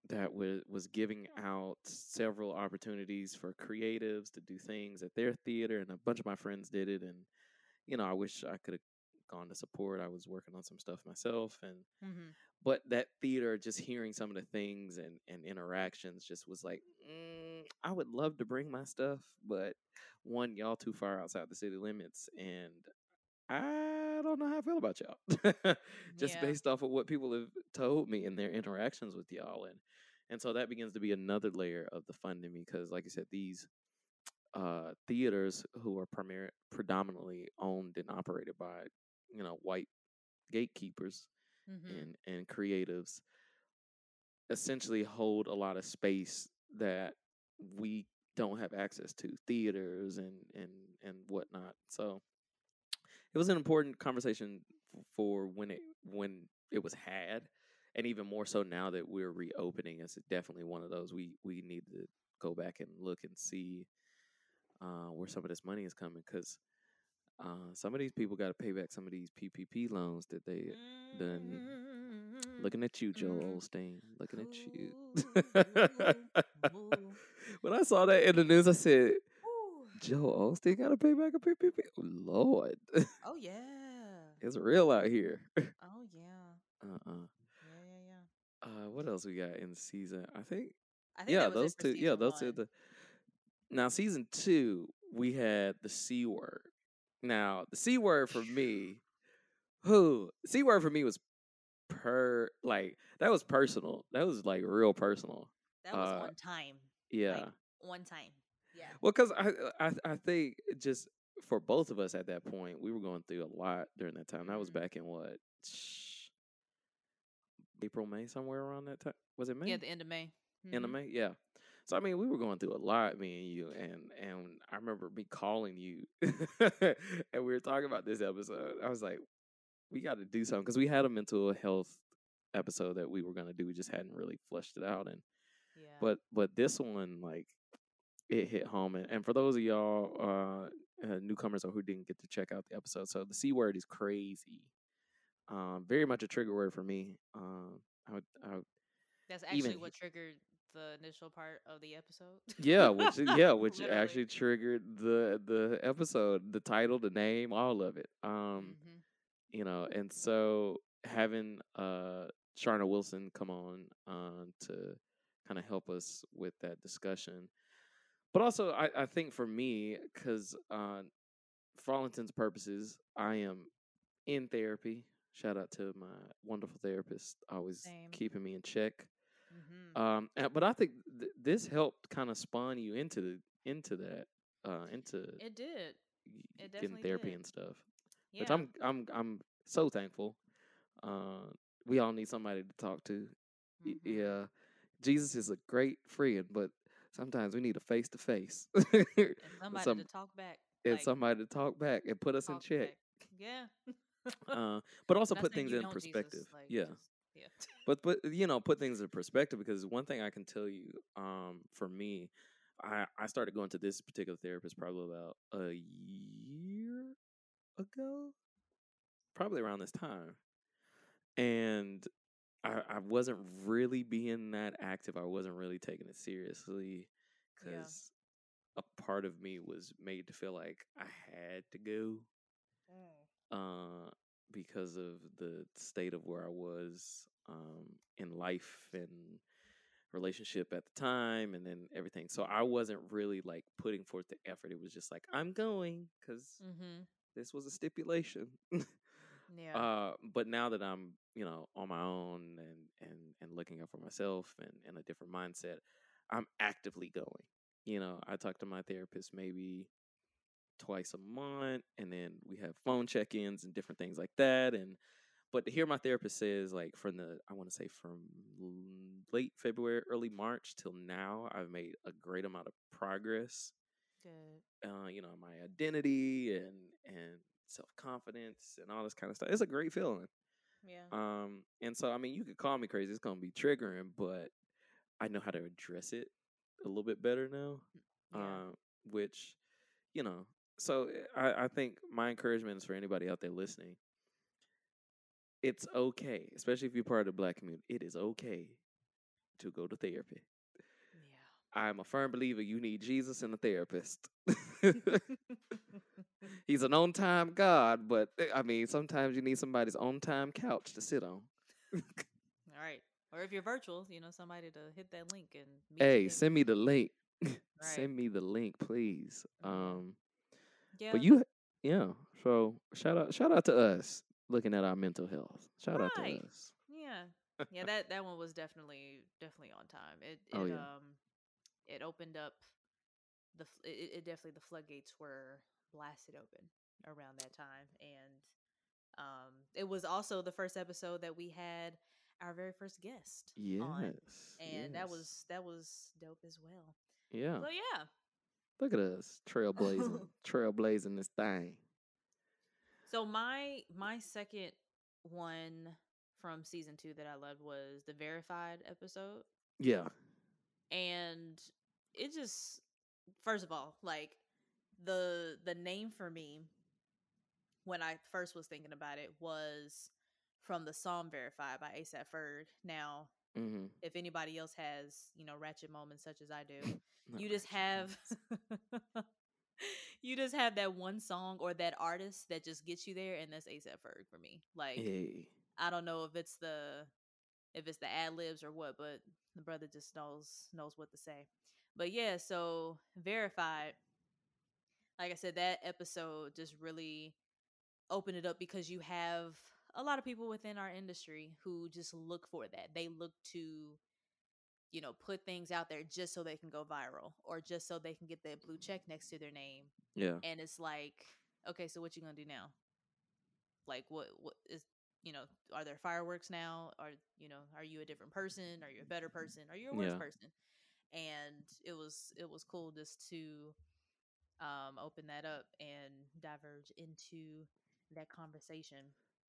That was was giving out several opportunities for creatives to do things at their theater, and a bunch of my friends did it. And you know, I wish I could have gone to support. I was working on some stuff myself, and mm-hmm. but that theater, just hearing some of the things and, and interactions, just was like, mm, I would love to bring my stuff, but one, y'all too far outside the city limits, and I don't know how I feel about y'all, just yeah. based off of what people have told me and their interactions with y'all, and. And so that begins to be another layer of the funding because, like you said, these uh, theaters who are primar- predominantly owned and operated by, you know, white gatekeepers mm-hmm. and, and creatives essentially hold a lot of space that we don't have access to, theaters and, and, and whatnot. So it was an important conversation for when it when it was had. And even more so now that we're reopening, it's definitely one of those we, we need to go back and look and see uh, where some of this money is coming because uh, some of these people got to pay back some of these P P P loans that they done. Looking at you, Joel Osteen. Looking at you. When I saw that in the news, I said, Joel Osteen got to pay back a P P P? Lord. Oh, yeah. It's real out here. Oh, yeah. Uh-uh. Uh, what else we got in season? I think, I think yeah, those two, yeah, those two. Yeah, those two. Now, season two, we had the C word. Now, the C word for me, who C word for me was per like that was personal. That was like real personal. That was uh, one time. Yeah. Like, one time. Yeah. Well, because I, I I think just for both of us at that point, we were going through a lot during that time. That was back in what? April, May, somewhere around that time. Was it May? Yeah, the end of May. Mm-hmm. End of May, yeah. So, I mean, we were going through a lot, me and you, and and I remember me calling you, and we were talking about this episode. I was like, we got to do something, because we had a mental health episode that we were going to do. We just hadn't really fleshed it out, and yeah. but but this one, like, it hit home. And, and for those of y'all uh, uh, newcomers or who didn't get to check out the episode, so the C word is crazy. Um, very much a trigger word for me. Um, I would, I would That's actually even, what triggered the initial part of the episode. Yeah, which yeah, which actually triggered the the episode, the title, the name, all of it. Um, mm-hmm. You know, and so having uh, Sharna Wilson come on um, to kind of help us with that discussion, but also I, I think for me, because uh, for all intents and purposes, I am in therapy. Shout out to my wonderful therapist, always Same. keeping me in check. Mm-hmm. Um, and, but I think th- this helped kind of spawn you into the, into that, uh, into it did, it getting therapy did. and stuff. Yeah. Which I'm I'm I'm so thankful. Uh, we all need somebody to talk to. Mm-hmm. Y- yeah, Jesus is a great friend, but sometimes we need a face to face. Somebody Some, to talk back. And like, somebody to talk back and put us in check. Back. Yeah. uh, but also put things in perspective. Jesus, like, yeah. Just, yeah. But but you know, put things in perspective, because one thing I can tell you, um, for me, I, I started going to this particular therapist probably about a year ago. Probably around this time. And I, I wasn't really being that active. I wasn't really taking it seriously, because yeah. a part of me was made to feel like I had to go. Mm. Uh, because of the state of where I was um, in life and relationship at the time, and then everything. So I wasn't really like putting forth the effort. It was just like, I'm going, because mm-hmm. this was a stipulation. yeah. Uh, but now that I'm, you know, on my own and, and, and looking out for myself and, and a different mindset, I'm actively going. You know, I talk to my therapist maybe twice a month, and then we have phone check-ins and different things like that. And but to hear my therapist says, like, from the I want to say from late February, early March till now, I've made a great amount of progress. Good. Uh, you know, my identity and and self-confidence and all this kind of stuff. It's a great feeling. Yeah. Um, and so I mean, you could call me crazy. It's gonna be triggering, but I know how to address it a little bit better now. Yeah. Um, which, you know. So I, I think my encouragement is for anybody out there listening, it's okay, especially if you're part of the Black community, it is okay to go to therapy. Yeah. I'm a firm believer you need Jesus and a therapist. He's an on-time God, but, I mean, sometimes you need somebody's on-time couch to sit on. All right. Or if you're virtual, you know, somebody to hit that link and meet Hey, you send me the link. Right. Send me the link, please. Um. Yeah. But you, yeah. So shout out, shout out to us looking at our mental health. Shout right. out to us. Yeah, yeah. That that one was definitely definitely on time. It, it oh, yeah. um, it opened up the it, it definitely the floodgates were blasted open around that time, and um, it was also the first episode that we had our very first guest. Yes, on, and yes. that was that was dope as well. Yeah. So yeah. Look at us, trailblazing, trailblazing this thing. So my my second one from season two that I loved was the Verified episode. Yeah. And it just, first of all, like the the name for me when I first was thinking about it was from the song Verified by A$AP Ferg. Now, mm-hmm. if anybody else has, you know, ratchet moments such as I do, you just have you just have that one song or that artist that just gets you there, and that's A$AP Ferg for me. Like, hey. I don't know if it's the if it's the ad-libs or what, but the brother just knows knows what to say. But yeah, so Verified. like I said, that episode just really opened it up because you have a lot of people within our industry who just look for that. They look to, you know, put things out there just so they can go viral or just so they can get that blue check next to their name. Yeah. And it's like, okay, so what you gonna do now? Like, what, what is, you know, are there fireworks now? Are, you know, are you a different person? Are you a better person? Are you a worse yeah. person? And it was, it was cool just to um, open that up and diverge into that conversation.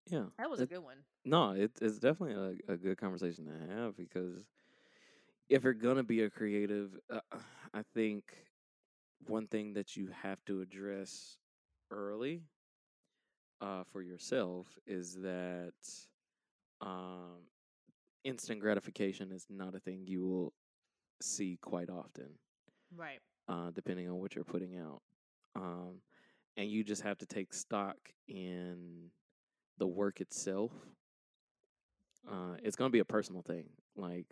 Yeah. That was it, a good one. No, it, it's definitely a, a good conversation to have because if you're going to be a creative, uh, I think one thing that you have to address early uh, for yourself is that um, instant gratification is not a thing you will see quite often. Right. Uh, depending on what you're putting out. Um, and you just have to take stock in the work itself. Uh, it's going to be a personal thing. Like,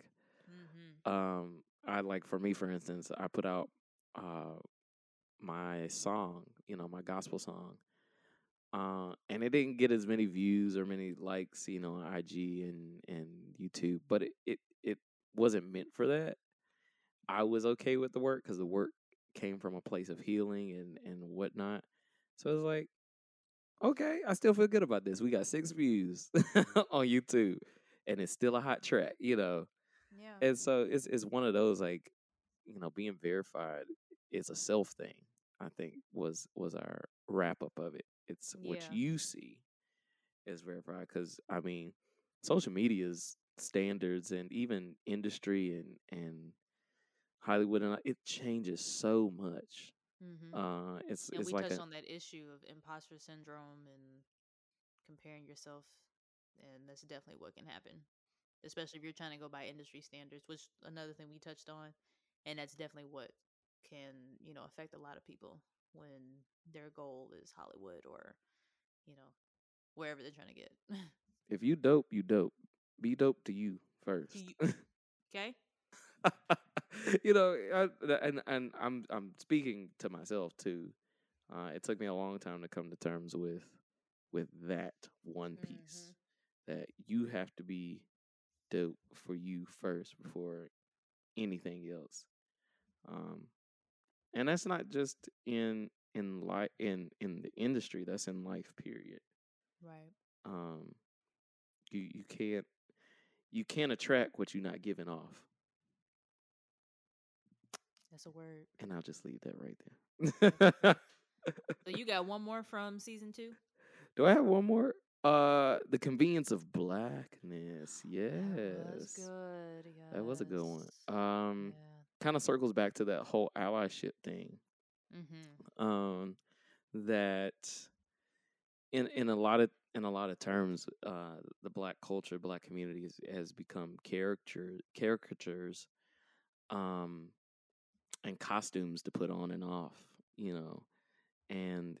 mm-hmm. um, I like for me, for instance, I put out uh, my song, you know, my gospel song. Uh, and it didn't get as many views or many likes, you know, on I G and, and YouTube. But it, it, it wasn't meant for that. I was okay with the work because the work came from a place of healing and, and whatnot. So I was like, okay, I still feel good about this. We got six views on YouTube and it's still a hot track, you know? Yeah. And so it's, it's one of those, like, you know, being verified is a self thing, I think was, was our wrap up of it. It's yeah. what you see is verified. Cause I mean, social media's standards and even industry and, and, Hollywood, and it changes so much. Mm-hmm. Uh, it's and it's we like touched a, on that issue of imposter syndrome and comparing yourself, and that's definitely what can happen, especially if you're trying to go by industry standards, which another thing we touched on, and that's definitely what can, you know, affect a lot of people when their goal is Hollywood or, you know, wherever they're trying to get. If you dope, you dope. Be dope to you first. You, okay. You know, I, and and I'm I'm speaking to myself too. Uh, it took me a long time to come to terms with with that one piece mm-hmm. that you have to be dope for you first before anything else. Um, and that's not just in in li- in in the industry. That's in life, period. Right. Um, you you can't you can't attract what you're not giving off. That's a word. And I'll just leave that right there. So you got one more from season two? Do I have one more? Uh, The Convenience of Blackness. Yes. That was good. Yes. That was a good one. Um, yeah. Kind of circles back to that whole allyship thing. Mm-hmm. Um, that in in a lot of in a lot of terms, uh, the Black culture, Black community has, has become caricature caricatures. Um. And costumes to put on and off, you know. And,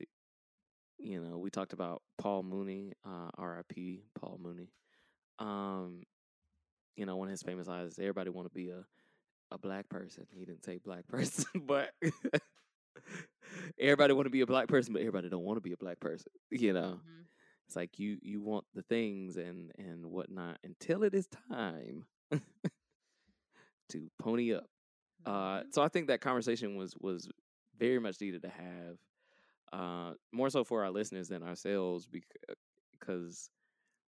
you know, we talked about Paul Mooney, uh, R I P Paul Mooney. Um, you know, one of his famous lines is, everybody want to be a, a Black person. He didn't say Black person, but everybody want to be a Black person, but everybody don't want to be a Black person, you know. Mm-hmm. It's like you, you want the things and, and whatnot until it is time to pony up. Uh, so I think that conversation was, was very much needed to have, uh, more so for our listeners than ourselves, because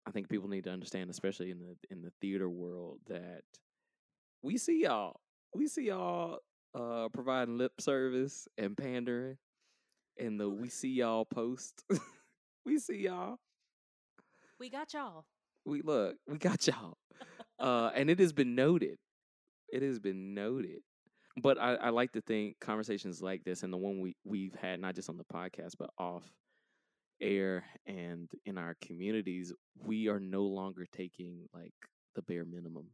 I think people need to understand, especially in the in the theater world, that we see y'all, we see y'all uh, providing lip service and pandering, and the we see y'all post, we see y'all, we got y'all, we look, we got y'all, uh, and it has been noted, it has been noted. But I, I like to think conversations like this and the one we, we've had, not just on the podcast, but off air and in our communities, we are no longer taking, like, the bare minimum.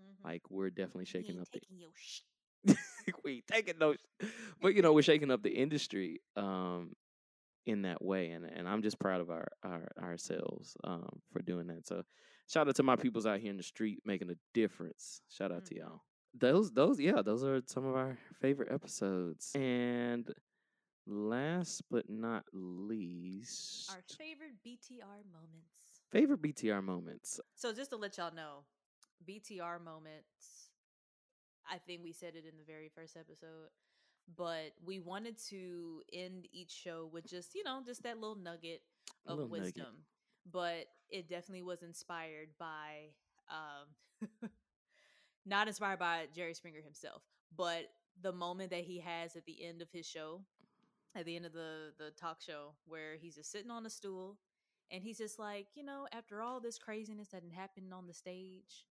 Mm-hmm. Like, we're definitely shaking we up taking the... Your sh- we ain't taking no sh- But, you know, we're shaking up the industry um, in that way. And, and I'm just proud of our, our ourselves um, for doing that. So shout out to my peoples out here in the street making a difference. Shout out mm-hmm. to y'all. Those, those, yeah, those are some of our favorite episodes. And Last but not least, our favorite B T R moments. Favorite B T R moments. So just to let y'all know, B T R moments, I think we said it in the very first episode, but we wanted to end each show with just, you know, just that little nugget of little wisdom. Nugget. But it definitely was inspired by, um, not inspired by Jerry Springer himself, but the moment that he has at the end of his show, at the end of the, the talk show, where he's just sitting on a stool and he's just like, you know, after all this craziness that happened on the stage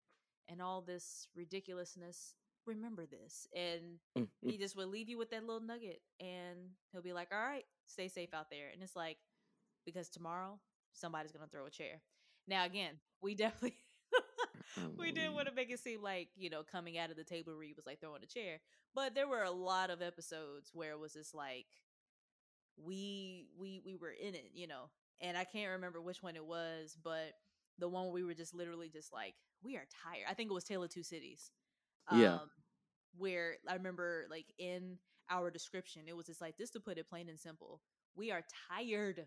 and all this ridiculousness, remember this. And mm-hmm. he just would leave you with that little nugget and he'll be like, all right, stay safe out there. And it's like, because tomorrow somebody's going to throw a chair. Now, again, we definitely, we didn't want to make it seem like, you know, coming out of the table read was like throwing a chair. But there were a lot of episodes where it was just like, we, we, we were in it, you know, and I can't remember which one it was, but the one where we were just literally just like, we are tired. I think it was Tale of Two Cities. Um, yeah. Where I remember, like, in our description, it was just like, just to put it plain and simple, we are tired.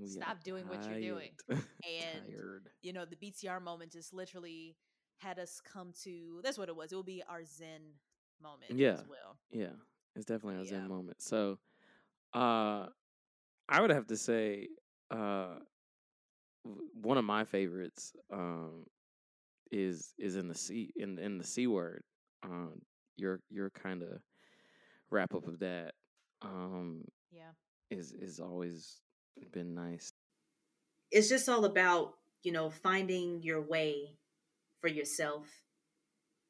We Stop are doing tired. What you're doing. And, tired. You know, the B T R moment just literally had us come to, that's what it was. It will be our Zen moment yeah. as well. Yeah. It's definitely our yeah. Zen moment. So, uh, I would have to say, uh, one of my favorites, um, is, is in the C in, in the C word. Um, your, your kind of wrap up of that, um, yeah, is, is always been nice. It's just all about, you know, finding your way for yourself,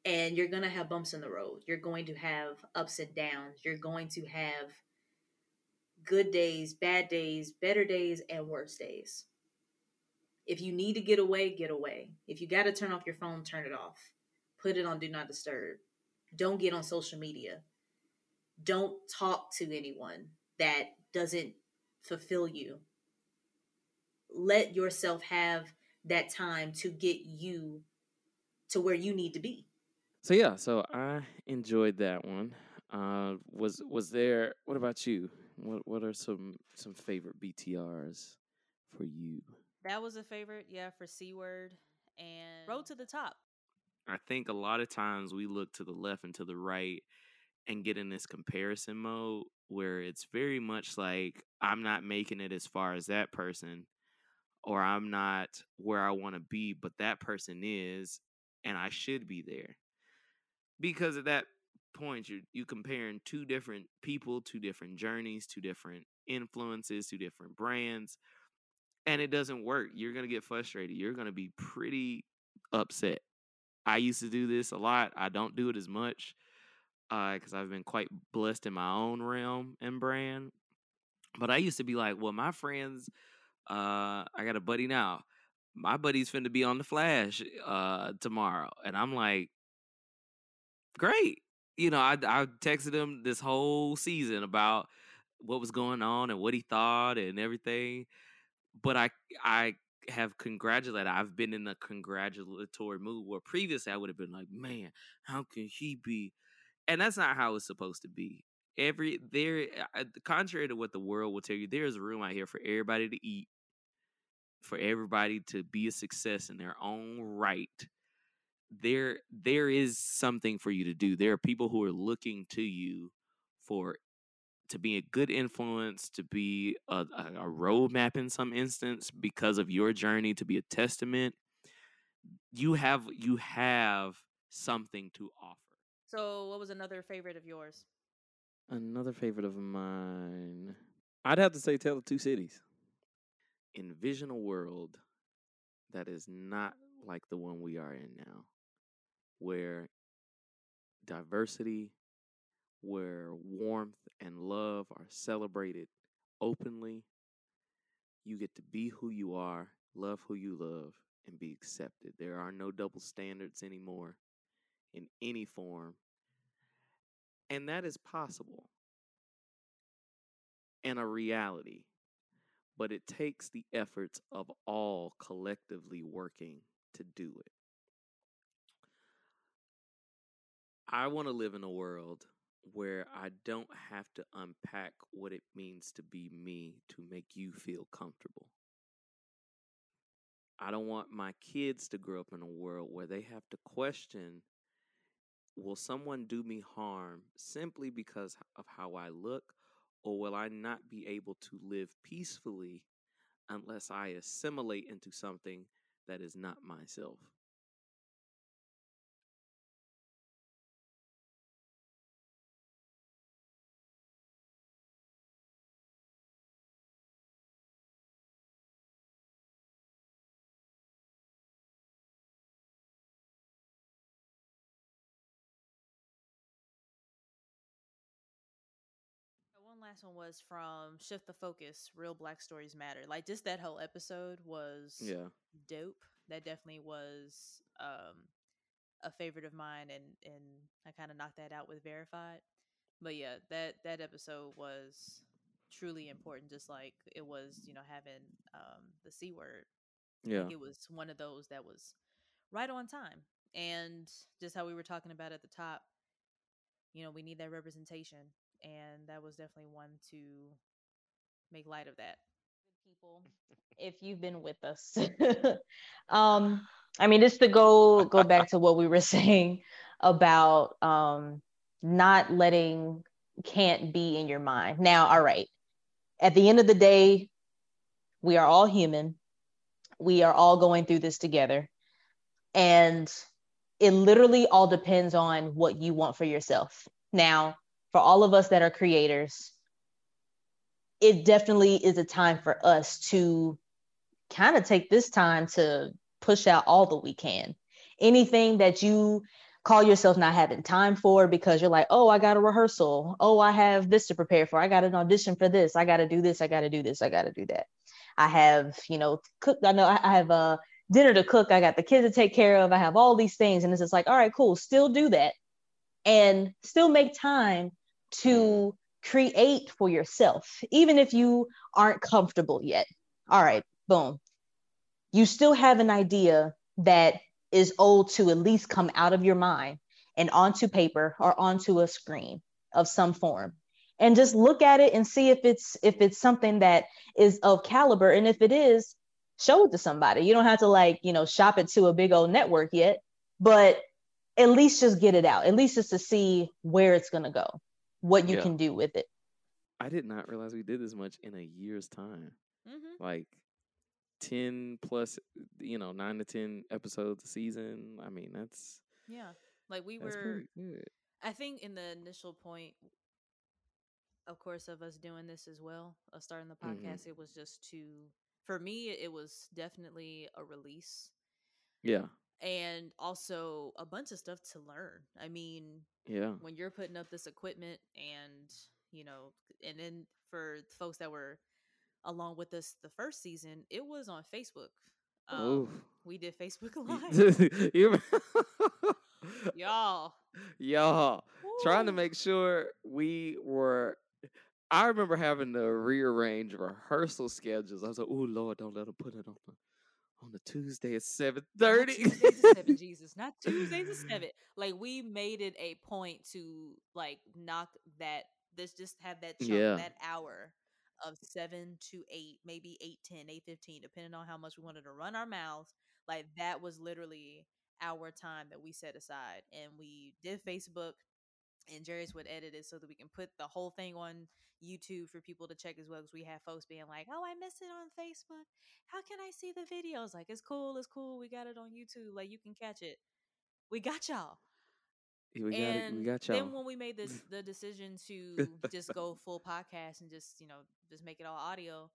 and you're going to have bumps in the road. You're going to have ups and downs. You're going to have good days, bad days, better days, and worse days. If you need to get away, get away. If you got to turn off your phone, turn it off. Put it on Do Not Disturb. Don't get on social media. Don't talk to anyone that doesn't fulfill you. Let yourself have that time to get you to where you need to be. So yeah, so I enjoyed that one. Uh, was was there? What about you? What what are some some favorite B T Rs for you? That was a favorite, yeah, for C Word and Road to the Top. I think a lot of times we look to the left and to the right and get in this comparison mode where it's very much like, I'm not making it as far as that person, or I'm not where I want to be, but that person is, and I should be there. Because at that point, you're, you're comparing two different people, two different journeys, two different influences, two different brands, and it doesn't work. You're going to get frustrated. You're going to be pretty upset. I used to do this a lot. I don't do it as much because uh, I've been quite blessed in my own realm and brand. But I used to be like, well, my friends, uh, I got a buddy now. My buddy's finna be on The Flash uh, tomorrow. And I'm like, great. You know, I, I texted him this whole season about what was going on and what he thought and everything. But I, I have congratulated. I've been in a congratulatory mood where previously I would have been like, man, how can he be? And that's not how it's supposed to be. Every there, contrary to what the world will tell you, there is a room out here for everybody to eat, for everybody to be a success in their own right. There, there is something for you to do. There are people who are looking to you for to be a good influence, to be a, a roadmap in some instance because of your journey, to be a testament. You have you have something to offer. So, what was another favorite of yours? Another favorite of mine, I'd have to say Tale of Two Cities. Envision a world that is not like the one we are in now, where diversity, where warmth and love are celebrated openly. You get to be who you are, love who you love, and be accepted. There are no double standards anymore in any form. And that is possible and a reality, but it takes the efforts of all collectively working to do it. I want to live in a world where I don't have to unpack what it means to be me to make you feel comfortable. I don't want my kids to grow up in a world where they have to question, will someone do me harm simply because of how I look, or will I not be able to live peacefully unless I assimilate into something that is not myself? Last one was from Shift the Focus, Real Black Stories Matter. Like, just that whole episode was yeah. dope. That definitely was um, a favorite of mine, and, and I kind of knocked that out with Verified. But yeah, that, that episode was truly important, just like it was, you know, having um, the C word. Yeah. Like, it was one of those that was right on time. And just how we were talking about at the top, you know, we need that representation. And that was definitely one to make light of that. People, if you've been with us, um, I mean, just to go go back to what we were saying about um, not letting can't be in your mind. Now, all right, at the end of the day, we are all human. We are all going through this together, and it literally all depends on what you want for yourself. Now, for all of us that are creators, it definitely is a time for us to kind of take this time to push out all that we can. Anything that you call yourself not having time for because you're like, oh, I got a rehearsal. Oh, I have this to prepare for. I got an audition for this. I got to do this. I got to do this. I got to do that. I have, you know, cook. I know I have a dinner to cook. I got the kids to take care of. I have all these things. And it's just like, all right, cool. Still do that and still make time to create for yourself, even if you aren't comfortable yet. All right, boom. You still have an idea that is owed to at least come out of your mind and onto paper or onto a screen of some form. And just look at it and see if it's if it's something that is of caliber. And if it is, show it to somebody. You don't have to, like, you know, shop it to a big old network yet, but at least just get it out. At least just to see where it's going to go. What you yeah. can do with it. I did not realize we did this much in a year's time. Mm-hmm. Like ten plus, you know, nine to ten episodes a season. I mean, that's yeah. Like we were. I think in the initial point, of course, of us doing this as well, of starting the podcast, mm-hmm. it was just to, for me, it was definitely a release. Yeah. And also a bunch of stuff to learn. I mean, yeah. when you're putting up this equipment and, you know, and then for folks that were along with us the first season, it was on Facebook. Um, we did Facebook Live. Y'all. Y'all. Ooh. Trying to make sure we were... I remember having to rearrange rehearsal schedules. I was like, oh, Lord, don't let them put it on my... on the Tuesday at seven thirty. Tuesdays at seven, Jesus. Not Tuesdays at seven. Like, we made it a point to, like, knock that, this, just have that chunk, yeah. that hour of seven to eight, maybe eight ten, eight fifteen, depending on how much we wanted to run our mouths. Like, that was literally our time that we set aside. And we did Facebook, and Jarius would edit it so that we can put the whole thing on YouTube for people to check as well, because we have folks being like, oh, I missed it on Facebook. How can I see the videos? Like, it's cool, it's cool. We got it on YouTube. Like, you can catch it. We got y'all. We got and it. We got y'all. Then when we made this the decision to just go full podcast and just, you know, just make it all audio,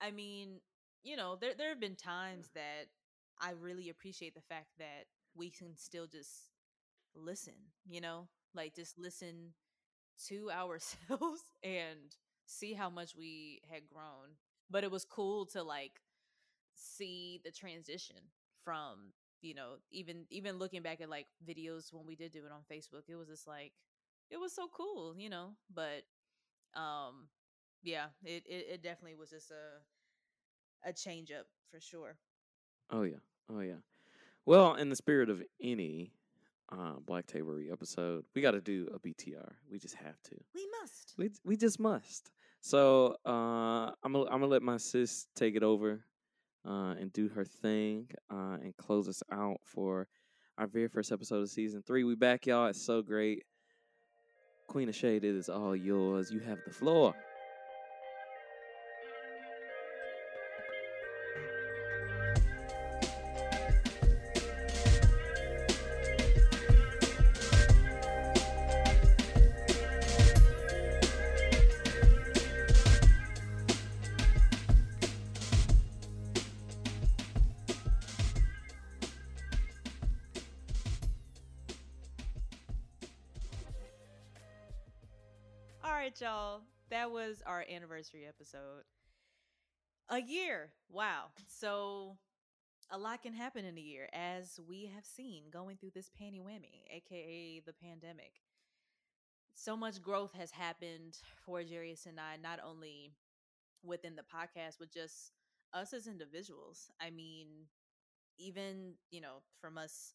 I mean, you know, there there have been times that I really appreciate the fact that we can still just listen, you know? Like, just listen to ourselves and see how much we had grown. But it was cool to, like, see the transition from, you know, even even looking back at, like, videos when we did do it on Facebook. It was just like, it was so cool, you know. But um yeah, it it, it definitely was just a a change up for sure. Oh yeah. Oh yeah. Well, in the spirit of any uh, Black Tavery episode, we got to do a B T R. We just have to. We must. We we just must. So uh, I'm gonna, I'm gonna let my sis take it over uh, and do her thing uh, and close us out for our very first episode of season three. We back, y'all. It's so great. Queen of Shade, it is all yours. You have the floor. Y'all, that was our anniversary episode. A year. Wow. So a lot can happen in a year, as we have seen going through this panty whammy, aka the pandemic. So much growth has happened for Jarius and I, not only within the podcast, but just us as individuals. I mean, even, you know, from us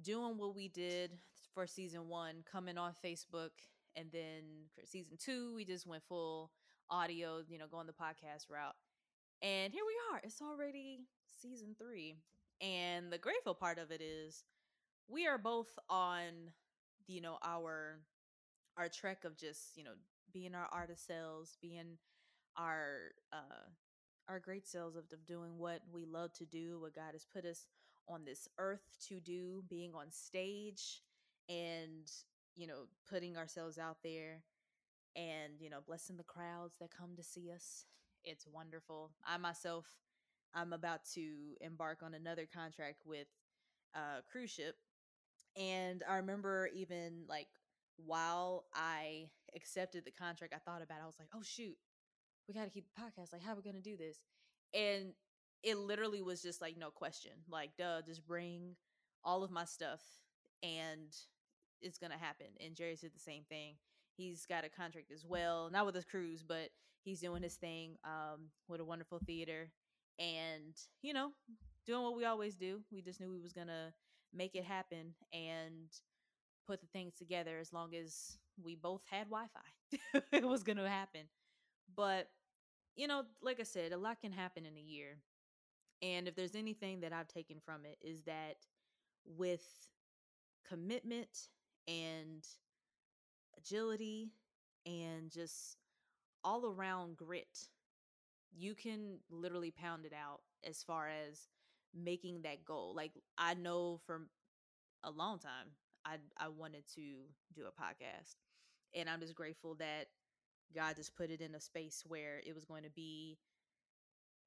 doing what we did for season one, coming on Facebook. And then for season two, we just went full audio, you know, going the podcast route. And here we are. It's already season three. And the grateful part of it is we are both on, you know, our our trek of just, you know, being our artist selves, being our uh, our great selves of doing what we love to do, what God has put us on this earth to do, being on stage and, you know, putting ourselves out there and, you know, blessing the crowds that come to see us. It's wonderful. I myself, I'm about to embark on another contract with a cruise ship. And I remember even like while I accepted the contract, I thought about it. I was like, oh, shoot, we got to keep the podcast. Like, how are we going to do this? And it literally was just like, no question. Like, duh, just bring all of my stuff and it's going to happen. And Jarius did the same thing. He's got a contract as well, not with his cruise, but he's doing his thing um, with a wonderful theater and, you know, doing what we always do. We just knew we was going to make it happen and put the things together as long as we both had Wi-Fi. It was going to happen. But, you know, like I said, a lot can happen in a year. And if there's anything that I've taken from it is that with commitment and agility and just all around grit, you can literally pound it out as far as making that goal. Like, I know for a long time, I I wanted to do a podcast, and I'm just grateful that God just put it in a space where it was going to be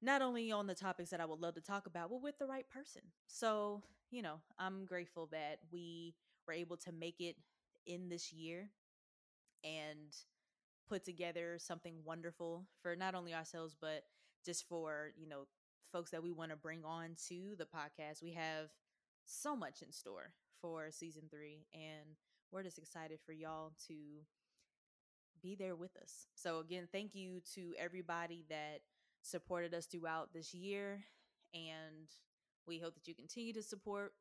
not only on the topics that I would love to talk about, but with the right person. So, you know, I'm grateful that we were able to make it in this year and put together something wonderful for not only ourselves, but just for, you know, folks that we want to bring on to the podcast. We have so much in store for season three, and we're just excited for y'all to be there with us. So again, thank you to everybody that supported us throughout this year, and we hope that you continue to support.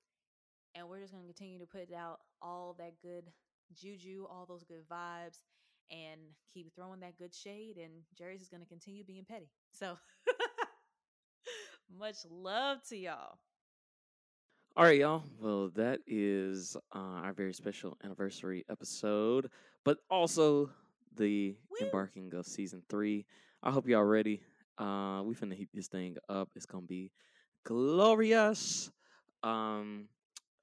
And we're just going to continue to put out all that good juju, all those good vibes, and keep throwing that good shade. And Jarius is going to continue being petty. So much love to y'all. All right, y'all. Well, that is uh, our very special anniversary episode, but also the Woo! embarking of season three. I hope y'all ready. Uh, we finna heat this thing up. It's going to be glorious. Um...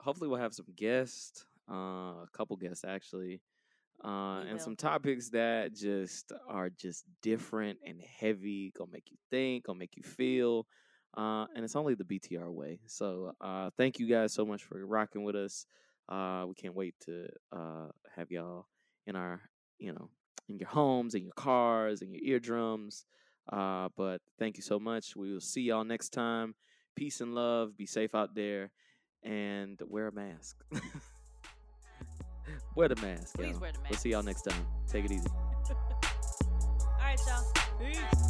Hopefully we'll have some guests, uh, a couple guests actually, uh, and some topics that just are just different and heavy, gonna make you think, gonna make you feel, uh, and it's only the B T R way. So uh, thank you guys so much for rocking with us. Uh, we can't wait to uh, have y'all in our, you know, in your homes, in your cars, in your eardrums. Uh, but thank you so much. We will see y'all next time. Peace and love. Be safe out there. And wear a mask. Wear the mask. Please y'all. Wear the mask. We'll see y'all next time. Take it easy. All right, y'all. Peace.